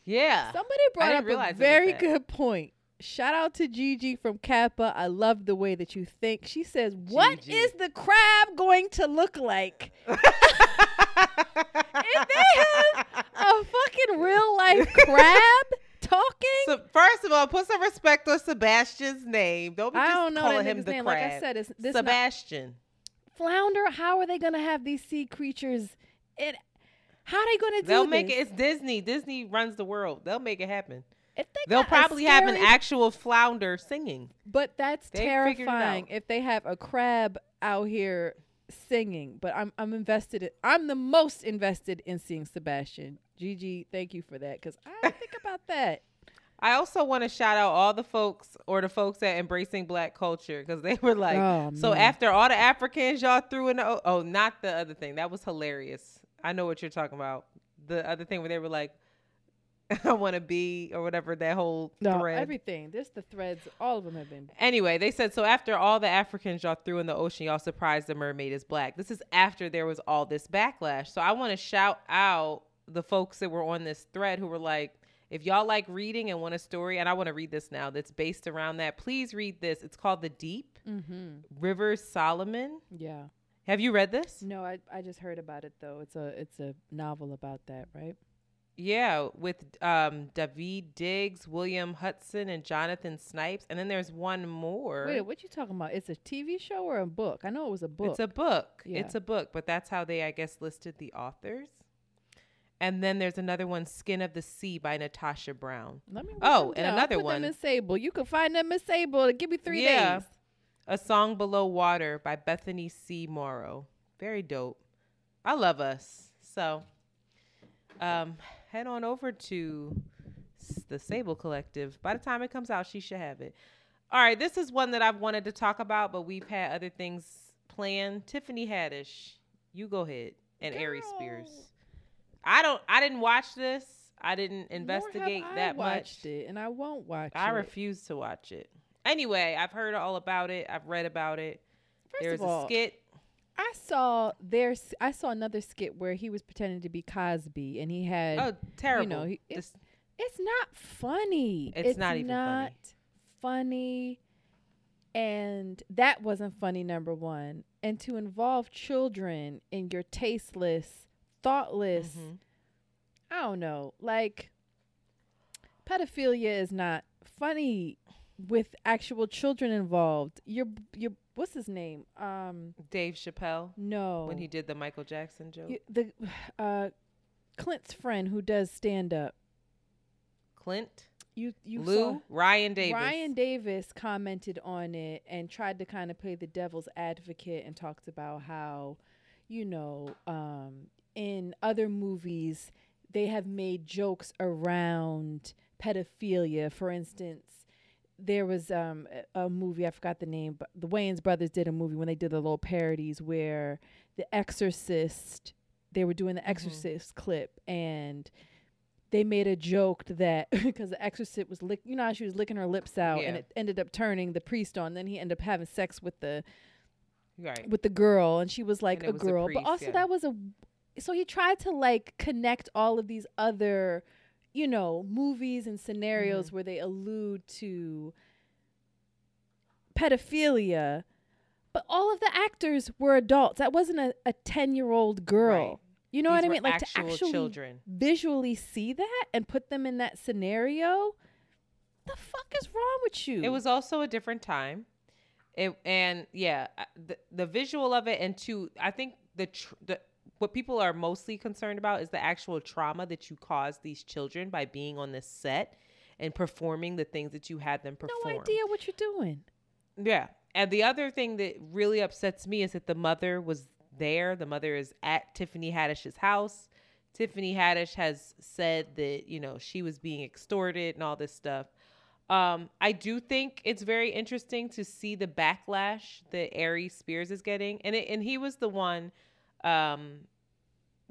Yeah. Somebody brought up a very good point. Shout out to Gigi from Kappa. I love the way that you think. She says, what Gigi. Is the crab going to look like? If they have a fucking real life crab talking. So first of all, put some respect on Sebastian's name. Don't be just I don't know calling him the name. Crab. Like I said, it's this Sebastian. Not- Flounder, how are they going to have these sea creatures? It, how are they going to do They'll make this? It. It's Disney. Disney runs the world. They'll make it happen. If they They'll probably scary, have an actual flounder singing. But that's they terrifying if they have a crab out here singing. But I'm I'm invested. In, I'm the most invested in seeing Sebastian. Gigi, thank you for that, because I didn't think about that. I also want to shout out all the folks or the folks at Embracing Black Culture, because they were like, oh, so man. After all the Africans y'all threw in, the, oh, not the other thing. That was hilarious. I know what you're talking about. The other thing where they were like, I want to be or whatever, that whole no, thread. Everything. This the threads. All of them have been. Anyway, they said, so after all the Africans y'all threw in the ocean, y'all surprised the mermaid is black. This is after there was all this backlash. So I want to shout out the folks that were on this thread who were like, if y'all like reading and want a story, and I want to read this now that's based around that, please read this. It's called The Deep, mm-hmm. River Solomon. Yeah. Have you read this? No, I, I just heard about it, though. It's a it's a novel about that, right? Yeah, with um, David Diggs, William Hudson, and Jonathan Snipes. And then there's one more. Wait, what you talking about? It's a T V show or a book? I know it was a book. It's a book. Yeah. It's a book, but that's how they, I guess, listed the authors. And then there's another one, Skin of the Sea by Natasha Brown. Let me oh, and another put one. Them in Sable. You can find them in Sable. Give me three yeah. days. A Song Below Water by Bethany C. Morrow. Very dope. I love us. So um, head on over to the Sable Collective. By the time it comes out, she should have it. All right. This is one that I've wanted to talk about, but we've had other things planned. Tiffany Haddish, you go ahead. And Girl. Ari Spears. I don't. I didn't watch this. I didn't investigate Nor have I that much. Watched it, and I won't watch I it. I refuse to watch it. Anyway, I've heard all about it. I've read about it. First there was of all, a skit. I saw there. I saw another skit where he was pretending to be Cosby, and he had oh terrible. You know, he, it, this, it's not funny. It's, it's not even not funny. funny. And that wasn't funny. Number one, and to involve children in your tasteless. Thoughtless. Mm-hmm. I don't know. Like, pedophilia is not funny with actual children involved. Your your what's his name? Um, Dave Chappelle. No, when he did the Michael Jackson joke. You, the uh, Clint's friend who does stand up. Clint. You you Lou saw? Ryan Davis. Ryan Davis commented on it and tried to kind of play the devil's advocate and talked about how, you know. Um, In other movies, they have made jokes around pedophilia. For instance, there was um, a, a movie, I forgot the name, but the Wayans brothers did a movie when they did the little parodies where The Exorcist, they were doing The Exorcist mm-hmm. clip, and they made a joke that because The Exorcist was, lick, you know how she was licking her lips out, yeah. and it ended up turning the priest on, then he ended up having sex with the, right. with the girl, and she was like a was girl. A priest, but also yeah. that was a... So he tried to, like, connect all of these other, you know, movies and scenarios mm-hmm. where they allude to pedophilia. But all of the actors were adults. That wasn't a, a ten-year-old girl. Right. You know these what I mean? Like, actual to actually children. Visually see that and put them in that scenario, the fuck is wrong with you? It was also a different time. It, and, yeah, the, the visual of it and, to I think the... Tr- the what people are mostly concerned about is the actual trauma that you caused these children by being on this set and performing the things that you had them perform. No idea what you're doing. Yeah. And the other thing that really upsets me is that the mother was there. The mother is at Tiffany Haddish's house. Tiffany Haddish has said that, you know, she was being extorted and all this stuff. Um, I do think it's very interesting to see the backlash that Ari Spears is getting. And it, and he was the one um,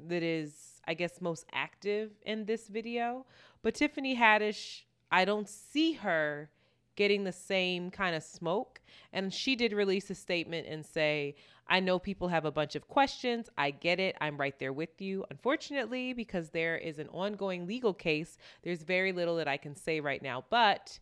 that is, I guess, most active in this video. But Tiffany Haddish, I don't see her getting the same kind of smoke. And she did release a statement and say, I know people have a bunch of questions. I get it. I'm right there with you. Unfortunately, because there is an ongoing legal case, there's very little that I can say right now. But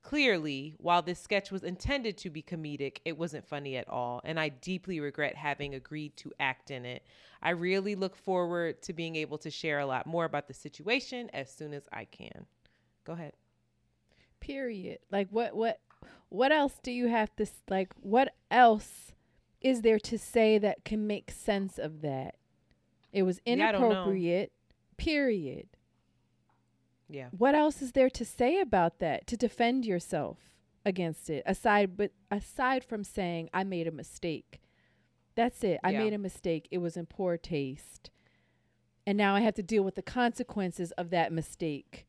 clearly, while this sketch was intended to be comedic, it wasn't funny at all, and I deeply regret having agreed to act in it. I really look forward to being able to share a lot more about the situation as soon as I can. Go ahead. Period. Like, what, what, what else do you have to, like, what else is there to say that can make sense of that? It was inappropriate. Yeah, I don't know. Period. Yeah. What else is there to say about that, to defend yourself against it, aside but aside from saying, I made a mistake? That's it. I yeah. made a mistake. It was in poor taste. And now I have to deal with the consequences of that mistake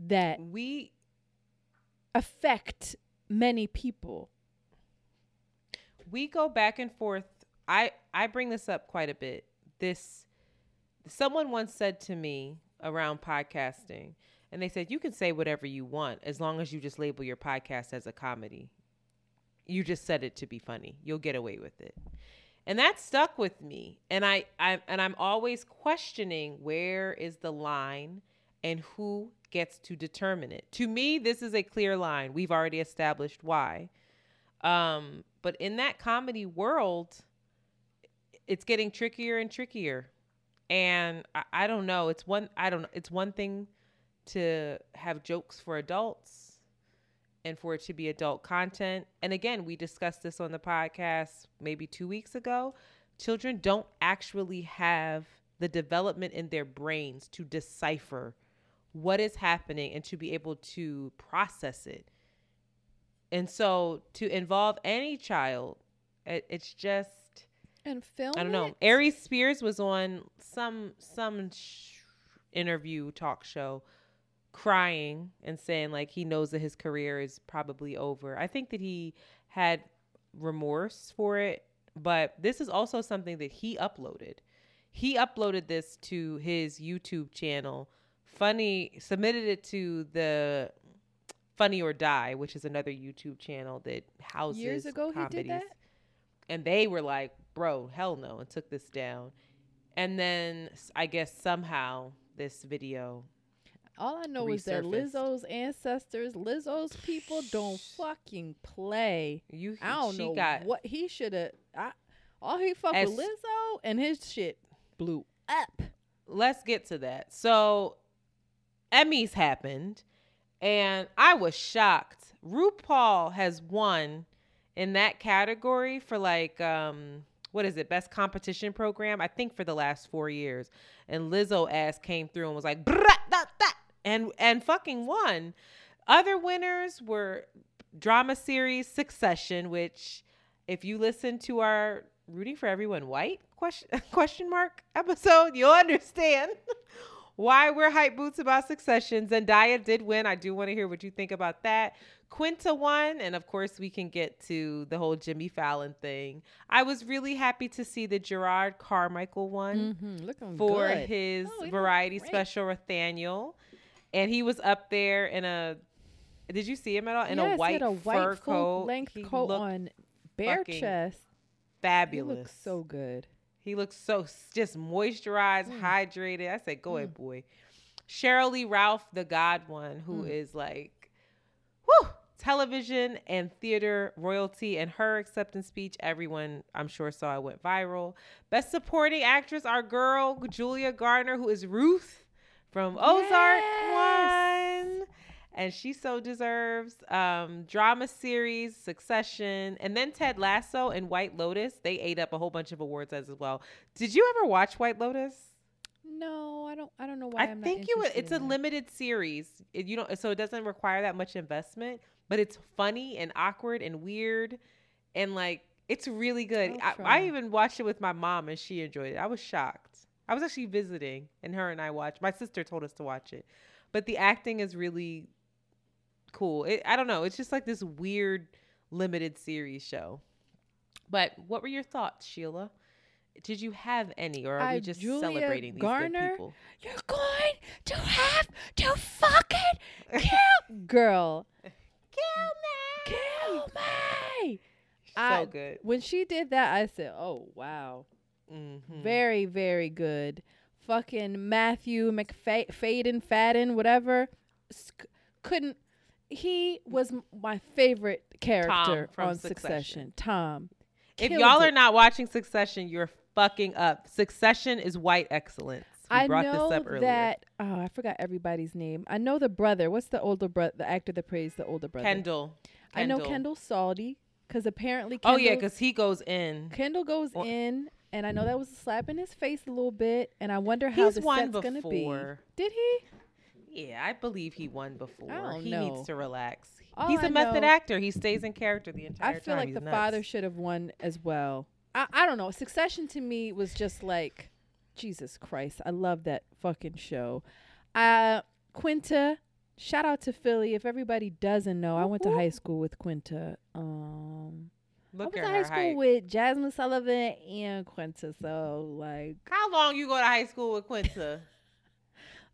that we affect many people. We go back and forth. I, I bring this up quite a bit. This, someone once said to me around podcasting, and they said, you can say whatever you want as long as you just label your podcast as a comedy. You just said it to be funny. You'll get away with it. And that stuck with me. And I, I and I'm always questioning, where is the line and who gets to determine it? To me, this is a clear line. We've already established why. Um, but in that comedy world, it's getting trickier and trickier. And I, I don't know. It's one I don't know. It's one thing to have jokes for adults and for it to be adult content. And again, we discussed this on the podcast maybe two weeks ago. Children don't actually have the development in their brains to decipher what is happening and to be able to process it. And so to involve any child, it, it's just, and film, I don't know. It. Ari Spears was on some some sh- interview talk show crying and saying, like, he knows that his career is probably over. I think that he had remorse for it, but this is also something that he uploaded. He uploaded this to his YouTube channel. Funny submitted it to the Funny or Die, which is another YouTube channel that houses years ago comedies. He did that? And they were like, bro, hell no, and took this down. And then I guess somehow this video all I know resurfaced. Is that Lizzo's ancestors, Lizzo's people don't fucking play. You, I don't know got, what he should have. All he fucked as, with Lizzo and his shit blew up. Let's get to that. So Emmys happened, and I was shocked. RuPaul has won in that category for like, um, what is it? Best competition program. I think for the last four years. And Lizzo ass came through and was like, brah, da, da, and, and fucking won. Other winners were drama series Succession, which if you listen to our Rooting for Everyone White question, question mark episode, you'll understand why we're hype boots about Succession. Zendaya did win. I do want to hear what you think about that. Quinta won. And of course, we can get to the whole Jimmy Fallon thing. I was really happy to see that Gerard Carmichael won mm-hmm. for good. his oh, variety special, Nathaniel. And he was up there in a, did you see him at all? In yes, a white, a white fur coat. Length he coat on, bare chest. Fabulous. He looks so good. He looks so just moisturized, mm. hydrated. I said, go ahead, mm. boy. Cheryl Lee Ralph, the God one, who mm. is like, whew, television and theater royalty, and her acceptance speech, everyone I'm sure saw it went viral. Best supporting actress, our girl, Julia Garner, who is Ruth from Ozark yes! one. And she so deserves. Um, drama series, Succession, and then Ted Lasso and White Lotus. They ate up a whole bunch of awards as well. Did you ever watch White Lotus? No, I don't. I don't know why. I I'm think not you would. It's a that. limited series. It, you don't. So it doesn't require that much investment, but it's funny and awkward and weird, and like it's really good. I, I even watched it with my mom, and she enjoyed it. I was shocked. I was actually visiting, and her and I watched. My sister told us to watch it, but the acting is really cool. It, I don't know. It's just like this weird limited series show. But what were your thoughts, Sheila? Did you have any, or are I, we just Julia celebrating these Garner, good people? You're going to have to fucking kill, girl. Kill me. Kill me. So I, good. When she did that, I said, oh, wow. Mm-hmm. Very, very good. Fucking Matthew McFadden, Fadden, whatever. Sc- couldn't. He was my favorite character on Succession. Succession. Tom. If y'all it. are not watching Succession, you're fucking up. Succession is white excellence. We I brought know this up earlier. That oh, I forgot everybody's name. I know the brother. What's the older brother? The actor that plays the older brother. Kendall. Kendall. I know Kendall's salty because apparently. Kendall, oh yeah, because he goes in. Kendall goes well, in, and I know that was a slap in his face a little bit, and I wonder how he's the set's going to be. Did he? Yeah, I believe he won before. I don't he know. needs to relax. All He's I a method know, actor. He stays in character the entire time. I feel time. like He's the nuts. father should have won as well. I, I don't know. Succession to me was just like, Jesus Christ. I love that fucking show. Uh, Quinta, shout out to Philly. If everybody doesn't know, I went to high school with Quinta. Um, Look I went to high school height. with Jasmine Sullivan and Quinta. So like, how long you go to high school with Quinta?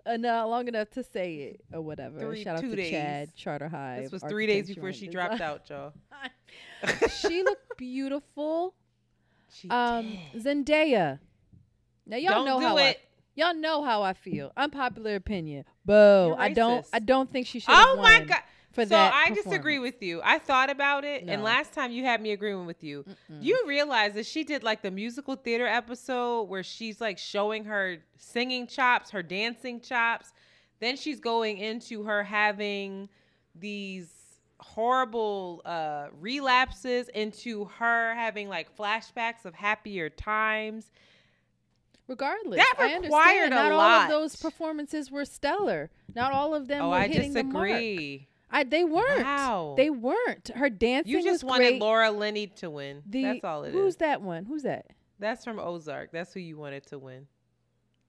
Uh, no, long enough to say it or whatever. Three, Shout two out to days. Chad, Charter High. This was three days before she dropped out, y'all. She looked beautiful. She um, did. Zendaya. Now y'all don't know do how it. I, y'all know how I feel. Unpopular opinion. Boo. I don't. I don't think she should. Oh won my god. For so that I disagree with you. I thought about it, no. and last time you had me agreeing with you. Mm-mm. You realize that she did like the musical theater episode where she's like showing her singing chops, her dancing chops. Then she's going into her having these horrible uh, relapses into her having like flashbacks of happier times. Regardless, that I understand not all lot. of those performances were stellar. Not all of them oh, were I hitting disagree. the mark. I, they weren't. Wow. They weren't. Her dancing was great. You just wanted great. Laura Linney to win. The, That's all it who's is. Who's that one? Who's that? That's from Ozark. That's who you wanted to win.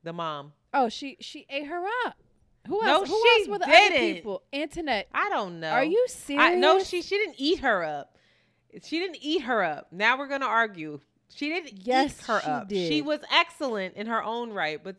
The mom. Oh, she she ate her up. Who else? No, who she else were the didn't. other people? Antoinette. I don't know. Are you serious? I, no, she she didn't eat her up. She didn't eat her up. Now we're gonna argue. She didn't yes, eat her she up. Did. She was excellent in her own right, but.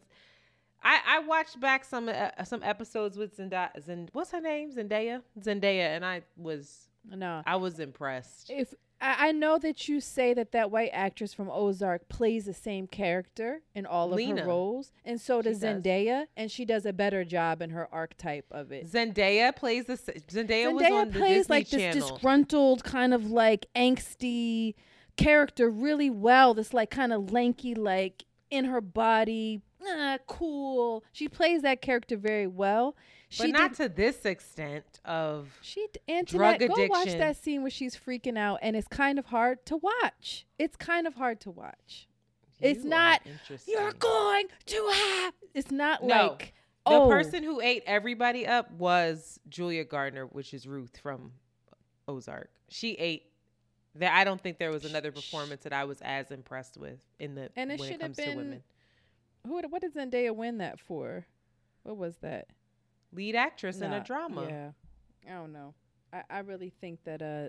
I, I watched back some uh, some episodes with Zendaya. Zend- what's her name? Zendaya. Zendaya, and I was no, I was impressed. If I, I know that you say that that white actress from Ozark plays the same character in all of Lena. her roles, and so does she Zendaya, does. and she does a better job in her archetype of it. Zendaya plays the Zendaya, Zendaya was on the Disney Channel. Zendaya plays like this disgruntled, kind of like angsty character really well. This like kind of lanky, like in her body. Uh, cool. She plays that character very well. She but not did, to this extent of she Antoinette, drug addiction. Go watch that scene where she's freaking out, and it's kind of hard to watch. It's kind of hard to watch. You it's not. You're going to have. It's not no, like the oh. person who ate everybody up was Julia Garner, which is Ruth from Ozark. She ate. That I don't think there was another performance that I was as impressed with in the and it when it comes been, to women. Who? What did Zendaya win that for? What was that? Lead actress nah, in a drama. Yeah, I don't know. I, I really think that uh,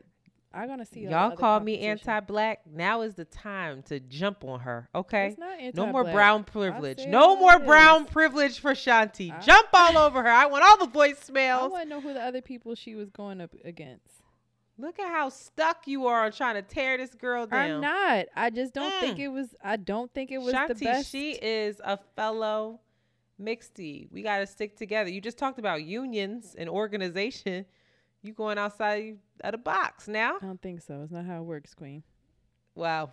I'm gonna see y'all call me anti-black. Now is the time to jump on her. Okay, it's not anti-black. No more brown privilege. No more brown privilege for Shanti. I, jump all over her. I want all the voicemails. I want to know who the other people she was going up against. Look at how stuck you are on trying to tear this girl down. I'm not. I just don't mm. think it was. I don't think it was Shanti, the best. She is a fellow mixtie. We got to stick together. You just talked about unions and organization. You going outside of the box now? I don't think so. It's not how it works, Queen. Wow.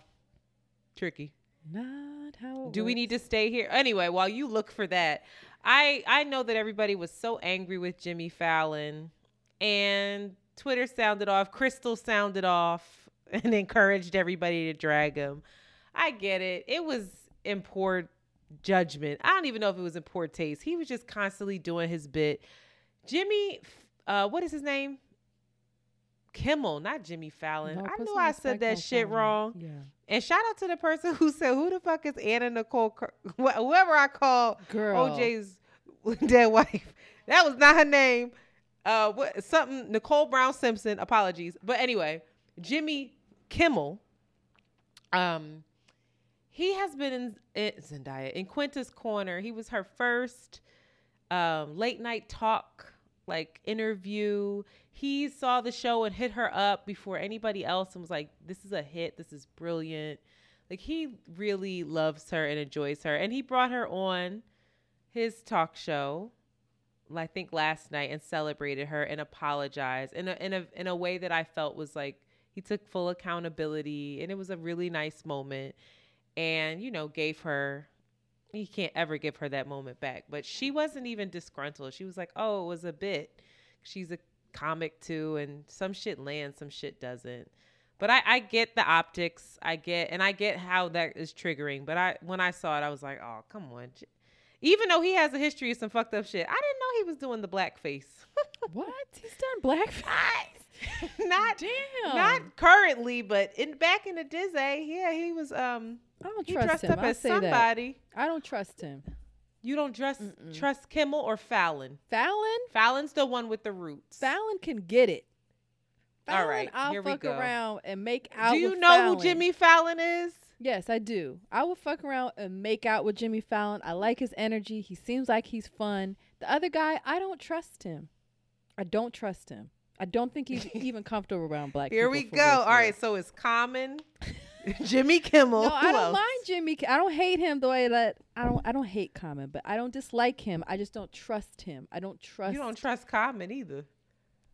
Tricky. Not how it Do works. We need to stay here? Anyway, while you look for that, I, I know that everybody was so angry with Jimmy Fallon and Twitter sounded off. Crystal sounded off and encouraged everybody to drag him. I get it. It was in poor judgment. I don't even know if it was in poor taste. He was just constantly doing his bit. Jimmy, uh, what is his name? Kimmel, not Jimmy Fallon. No, I knew I said that shit Fallon. wrong. Yeah. And shout out to the person who said, who the fuck is Anna Nicole? Car- Whoever I call Girl. O J's dead wife. That was not her name. Uh, what something Nicole Brown Simpson, apologies. But anyway, Jimmy Kimmel, um, he has been in, in Zendaya in Quinta's corner. He was her first um, late night talk like interview. He saw the show and hit her up before anybody else and was like, "This is a hit. This is brilliant." Like he really loves her and enjoys her, and he brought her on his talk show. I think last night and celebrated her and apologized in a, in a, in a way that I felt was like, he took full accountability and it was a really nice moment and, you know, gave her, you can't ever give her that moment back, but she wasn't even disgruntled. She was like, oh, it was a bit, she's a comic too. And some shit lands, some shit doesn't, but I, I get the optics I get, and I get how that is triggering. But I, when I saw it, I was like, oh, come on. Even though he has a history of some fucked up shit. I didn't know he was doing the blackface. What? He's done blackface? Not damn. Not currently, but in back in the Dizzy, yeah, he was um I don't he trust dressed him. up I'll as somebody. That. I don't trust him. You don't trust trust Kimmel or Fallon? Fallon? Fallon's the one with the roots. Fallon can get it. Fallon, all right, I'll here fuck we go. around and make out. Do you with know Fallon. who Jimmy Fallon is? Yes, I do. I will fuck around and make out with Jimmy Fallon. I like his energy. He seems like he's fun. The other guy, I don't trust him. I don't trust him. I don't think he's even comfortable around black people. Here we go. All right, so it's Common, Jimmy Kimmel. No, I don't mind Jimmy. I don't hate him the way that I don't. I don't hate Common, but I don't dislike him. I just don't trust him. I don't trust. You don't trust Common either.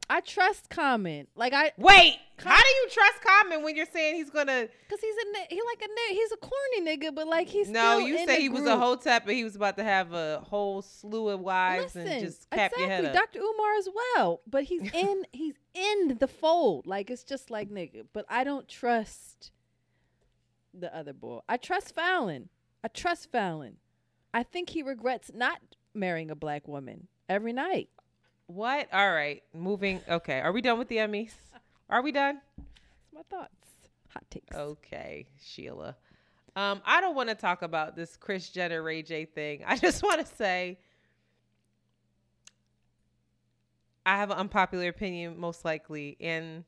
I trust Common. Like I wait. Com- how do you trust Common when you're saying he's gonna? Because he's a he like a he's a corny nigga, but like he's no. Still you in say the he group. was a hotep, and he was about to have a whole slew of wives Listen, and just cap exactly, your head up. Doctor Umar as well, but he's in he's in the fold. Like it's just like nigga, but I don't trust the other boy. I trust Fallon. I trust Fallon. I think he regrets not marrying a black woman every night. What? All right. Moving. Okay. Are we done with the Emmys? Are we done? My thoughts. Hot takes. Okay, Sheila. Um, I don't want to talk about this Kris Jenner, Ray J thing. I just want to say I have an unpopular opinion, most likely. And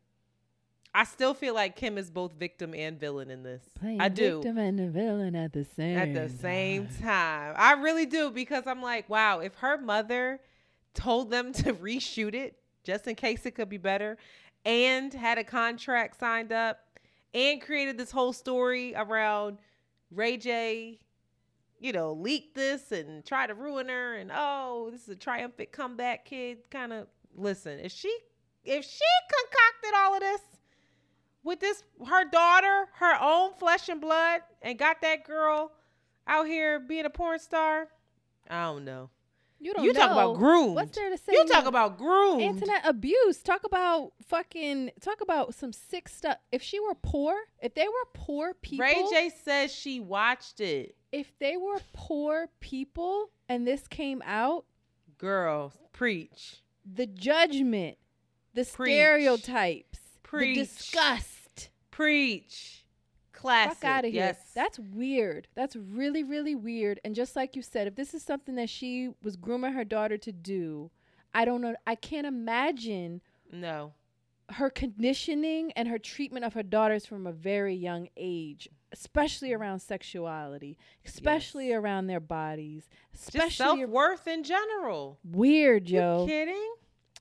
I still feel like Kim is both victim and villain in this. Playing I do. Victim and the villain at the same At the same time. time. I really do, because I'm like, wow, if her mother told them to reshoot it just in case it could be better, and had a contract signed up, and created this whole story around Ray J, you know, leaked this and tried to ruin her, and oh, this is a triumphant comeback kid kind of. Listen, if she if she concocted all of this with this her daughter, her own flesh and blood, and got that girl out here being a porn star, I don't know. You don't. You know. talk about groomed. What's there to say? You talk about groomed. Internet abuse. Talk about fucking. Talk about some sick stuff. If she were poor, if they were poor people, Ray J says she watched it. If they were poor people and this came out, girl, preach. The judgment, the preach. stereotypes, preach. the disgust, preach. Classic. Fuck out of here. Yes. That's weird. That's really, really weird. And just like you said, if this is something that she was grooming her daughter to do, I don't know. I can't imagine. No. Her conditioning and her treatment of her daughters from a very young age, especially around sexuality, especially yes. around their bodies, especially just self-worth in general. Weird, yo. You kidding?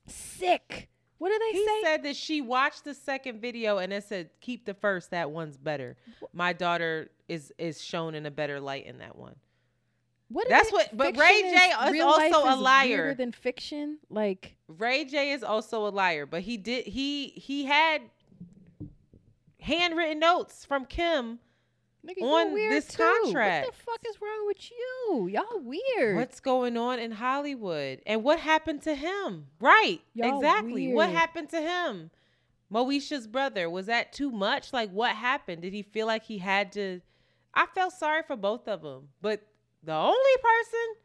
Sick. What did they he say? He said that she watched the second video and it said, keep the first. That one's better. My daughter is is shown in a better light in that one. What? That's what. But Ray J is, is also a liar. Weirder than fiction, like Ray J is also a liar. But he did. He he had handwritten notes from Kim Nigga, on this too. contract. What the fuck is wrong with you? Y'all weird. What's going on in Hollywood? And what happened to him? Right. Y'all exactly. Weird. What happened to him? Moesha's brother. Was that too much? Like, what happened? Did he feel like he had to? I felt sorry for both of them. But the only person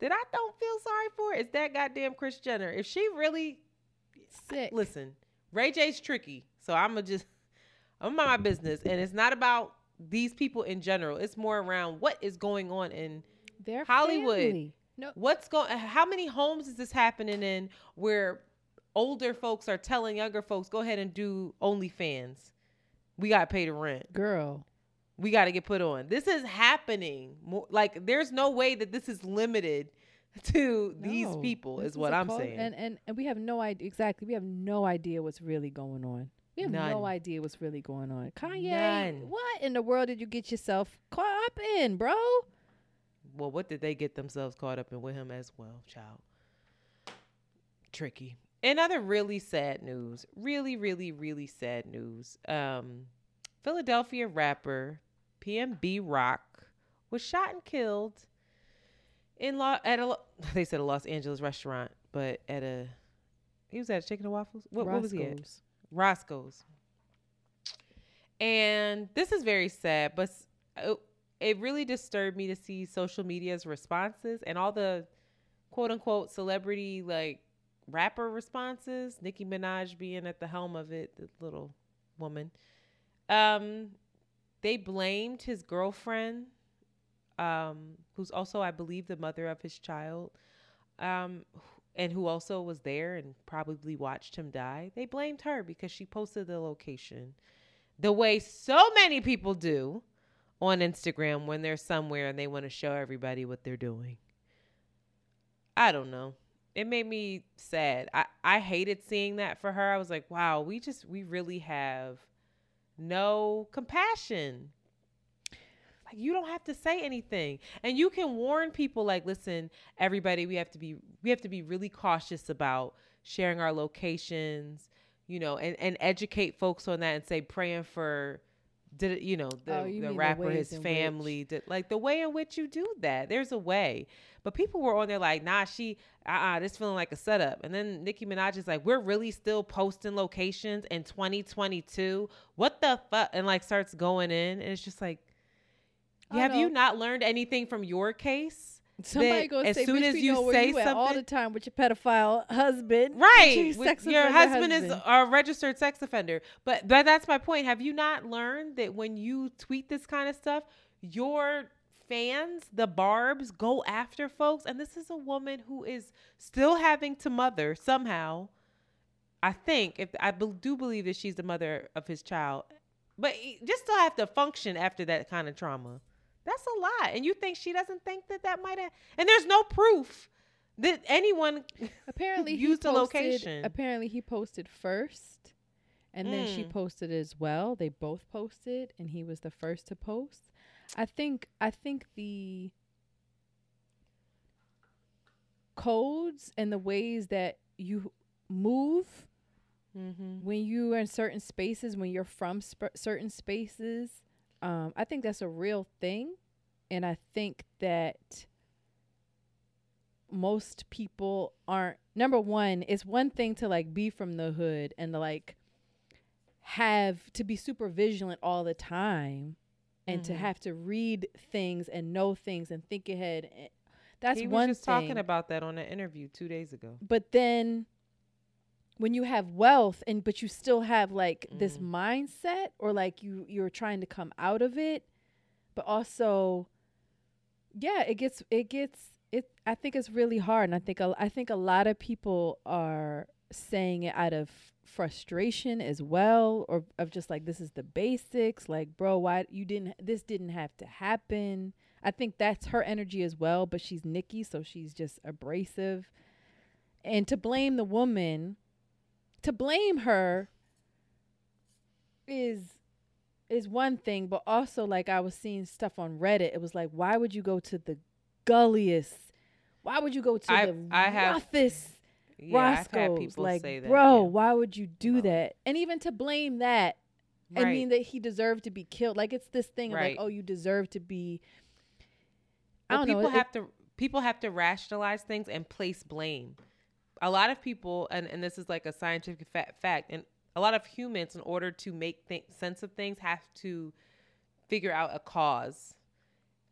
that I don't feel sorry for is that goddamn Kris Jenner. If she really sick. I, listen, Ray J's tricky. So I'm going to just, I'm about my business. And it's not about these people in general. It's more around what is going on in their Hollywood. No. What's going? How many homes is this happening in where older folks are telling younger folks, go ahead and do OnlyFans. We got to pay the rent. Girl. We got to get put on. This is happening. More, like, there's no way that this is limited to no, these people is what I'm saying. And, and and we have no idea. Exactly. We have no idea what's really going on. We have None. no idea what's really going on. Kanye, None. what in the world did you get yourself caught up in, bro? Well, what did they get themselves caught up in with him as well, child? Tricky. And other really sad news, really, really, really sad news. Um, Philadelphia rapper P M B Rock was shot and killed in law at a they said a Los Angeles restaurant, but at a he was at a Chicken and Waffles. What, what was he at? Roscoe's. And this is very sad, but it really disturbed me to see social media's responses and all the quote unquote celebrity, like rapper responses, Nicki Minaj being at the helm of it, the little woman. Um, they blamed his girlfriend, um, who's also, I believe, the mother of his child, um, and who also was there and probably watched him die. They blamed her because she posted the location the way so many people do on Instagram when they're somewhere and they want to show everybody what they're doing. I don't know. It made me sad. I, I hated seeing that for her. I was like, wow, we just, we really have no compassion. Like, you don't have to say anything. And you can warn people like, listen, everybody, we have to be, we have to be really cautious about sharing our locations, you know, and, and educate folks on that and say, praying for, did it, you know, the, oh, you the rapper, the his family, did, like the way in which you do that. There's a way. But people were on there like, nah, she, uh-uh, this feeling like a setup. And then Nicki Minaj is like, we're really still posting locations in twenty twenty-two. What the fuck? And like starts going in. And it's just like, oh, have no. you not learned anything from your case? Somebody gonna as say, soon as you say you something all the time with your pedophile husband, right? Sex your husband, husband is a registered sex offender. But, but that's my point. Have you not learned that when you tweet this kind of stuff, your fans, the barbs, go after folks? And this is a woman who is still having to mother somehow. I think if I be, do believe that she's the mother of his child, but just still have to function after that kind of trauma. That's a lot. And you think she doesn't think that that might have... And there's no proof that anyone apparently used the location. Apparently he posted first, and mm. then she posted as well. They both posted, and he was the first to post. I think I think the codes and the ways that you move mm-hmm. when you are in certain spaces, when you're from sp- certain spaces... Um, I think that's a real thing. And I think that most people aren't, number one, it's one thing to like be from the hood and to like have to be super vigilant all the time and mm-hmm. to have to read things and know things and think ahead. That's one thing. He was just talking about that on an interview two days ago. But then when you have wealth and but you still have like mm. this mindset or like you you're trying to come out of it, but also, yeah, it gets it gets it. I think it's really hard, and I think I think a lot of people are saying it out of frustration as well, or of just like this is the basics. Like, bro, why you didn't this didn't have to happen. I think that's her energy as well, but she's Nikki, so she's just abrasive, and to blame the woman. To blame her is is one thing, but also like I was seeing stuff on Reddit. It was like, why would you go to the gulliest? Why would you go to I, the I roughest have, yeah, Roscoe's? I've had people like, say that, bro, yeah. why would you do no. that? And even to blame that, right. I mean that he deserved to be killed. Like it's this thing right. of like, oh, you deserve to be. I well, don't people know. People have it, to people have to rationalize things and place blame. A lot of people, and, and this is like a scientific fa- fact, and a lot of humans, in order to make th- sense of things, have to figure out a cause.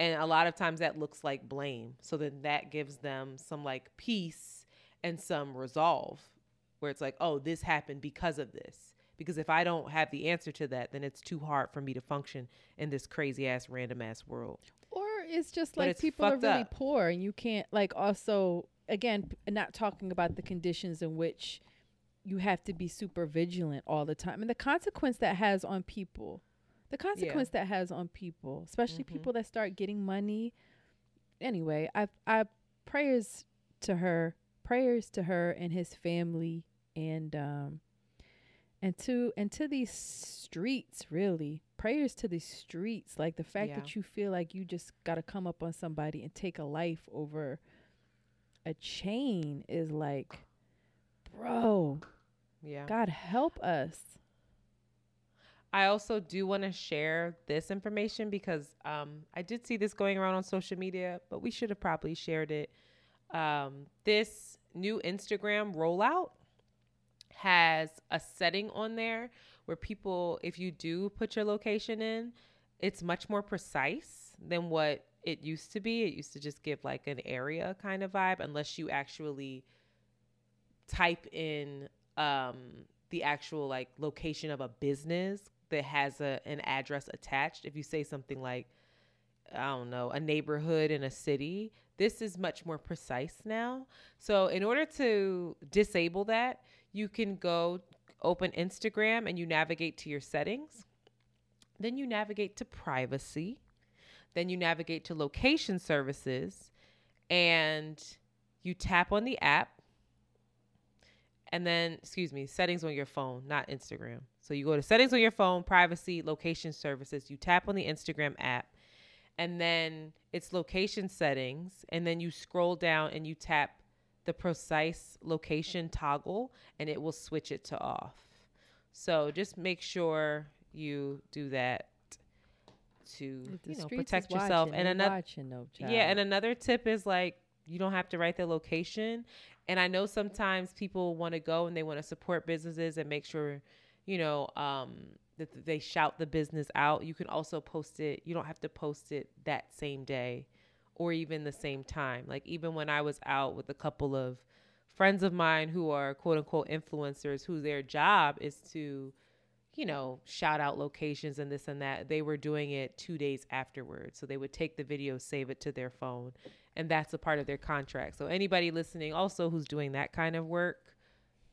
And a lot of times that looks like blame. So then that gives them some like peace and some resolve where it's like, oh, this happened because of this. Because if I don't have the answer to that, then it's too hard for me to function in this crazy ass, random ass world. Or it's just like it's people are really up. Poor and you can't like also... Again, not talking about the conditions in which you have to be super vigilant all the time. And the consequence that has on people, the consequence yeah. that has on people, especially mm-hmm. people that start getting money. Anyway, I, I prayers to her, prayers to her and his family and, um, and to, and to these streets, really prayers to the streets. Like the fact yeah. that you feel like you just got to come up on somebody and take a life over a chain is like, bro, yeah, God help us. I also do want to share this information because um, I did see this going around on social media, but we should have probably shared it. Um, this new Instagram rollout has a setting on there where people, if you do put your location in, it's much more precise than what it used to be. It used to just give like an area kind of vibe, unless you actually type in um, the actual like location of a business that has a an address attached. If you say something like, I don't know, a neighborhood in a city, this is much more precise now. So in order to disable that, you can go open Instagram and you navigate to your settings. Then you navigate to privacy. Then you navigate to location services and you tap on the app. And then, excuse me, settings on your phone, not Instagram. So you go to settings on your phone, privacy, location services. You tap on the Instagram app and then it's location settings. And then you scroll down and you tap the precise location toggle and it will switch it to off. So just make sure you do that to, you know, protect yourself. And another, yeah. And another tip is like, you don't have to write the location. And I know sometimes people want to go and they want to support businesses and make sure, you know, um, that they shout the business out. You can also post it. You don't have to post it that same day or even the same time. Like even when I was out with a couple of friends of mine who are quote unquote influencers, who their job is to, you know, shout out locations and this and that, they were doing it two days afterwards. So they would take the video, save it to their phone, and that's a part of their contract. So anybody listening also who's doing that kind of work,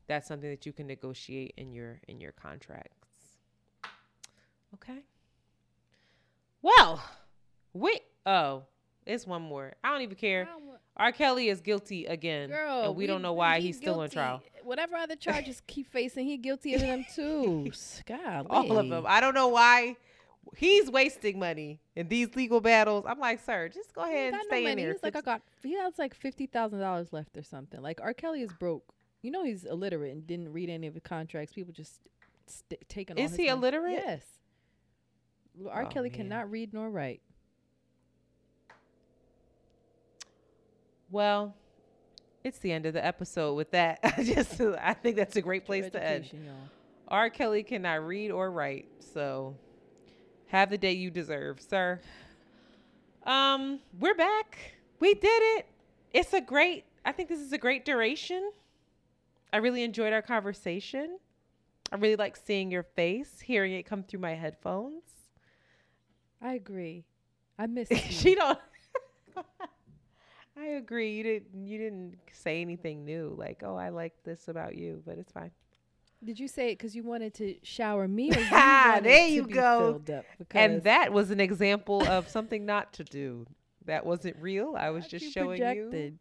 that's something that you can negotiate in your, in your contracts. Okay. Well, wait, oh, it's one more. I don't even care. Don't R. Kelly is guilty again. Girl, and we, we don't know why he he's guilty. Still on trial. Whatever other charges keep facing, he's guilty of them too. God, all of them. I don't know why he's wasting money in these legal battles. I'm like, sir, just go ahead and stay no in there. He's like, I got, he has like fifty thousand dollars left or something. Like R. Kelly is broke. You know, he's illiterate and didn't read any of the contracts. People just st- taking all his money. Is he illiterate? Yes. R. Oh, Kelly man. Cannot read nor write. Well, it's the end of the episode with that. I just, I think that's a great place to end. Y'all. R. Kelly cannot read or write, so have the day you deserve, sir. Um, we're back. We did it. It's a great, I think this is a great duration. I really enjoyed our conversation. I really like seeing your face, hearing it come through my headphones. I agree. I miss you. She don't. I agree. You didn't you didn't say anything new like, oh, I like this about you, but it's fine. Did you say it because you wanted to shower me? Or you ah, there you go. And that was an example of something not to do. That wasn't real. I was just showing projected.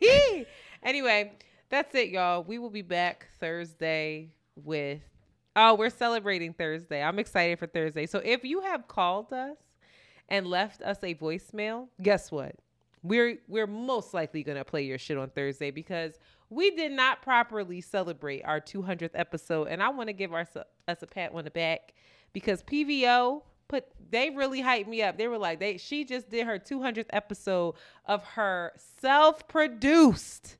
You. Anyway, that's it, y'all. We will be back Thursday with, oh, we're celebrating Thursday. I'm excited for Thursday. So if you have called us and left us a voicemail, guess what? We're we're most likely going to play your shit on Thursday because we did not properly celebrate our two hundredth episode. And I want to give our, us a pat on the back because P V O, put they really hyped me up. They were like, they she just did her two hundredth episode of her self-produced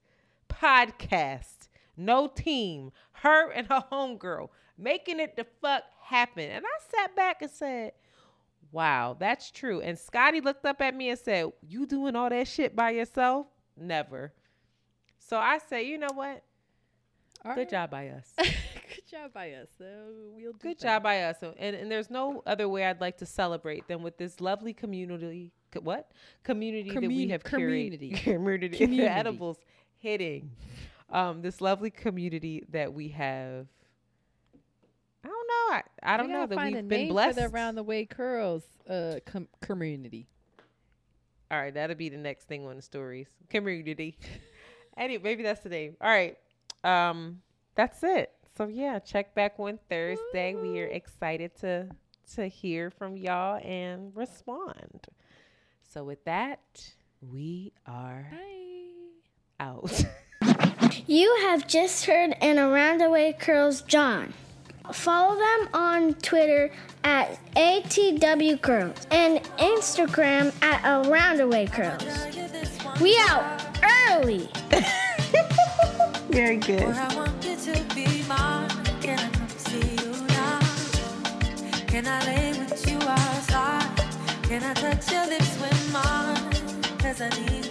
podcast. No team. Her and her homegirl making it the fuck happen. And I sat back and said, wow, that's true. And Scotty looked up at me and said, you doing all that shit by yourself? Never. So I say, you know what? All Good right. job by us. Good job by us. So we'll do Good that. job by us. So, and, and there's no other way I'd like to celebrate than with this lovely community. What? Community Commun- that we have community. curated. Community. Community. The edibles hitting. Um, this lovely community that we have. I don't know. I, I don't know that we've been blessed. For the Around the Way Curls uh, com- community. All right. That'll be the next thing on the stories. Community. Anyway, maybe that's the name. All right. Um, that's it. So, yeah, check back on Thursday. Woo-hoo. We are excited to to hear from y'all and respond. So with that, we are Bye. out. You have just heard an Around the Way Curls John. Follow them on Twitter at A T W Curls and Instagram at Around the Way Curls. We out early. Very good. I want you to be mine. Can I come see you now? Can I lay with you outside? Can I touch your lips with mine? 'Cause I need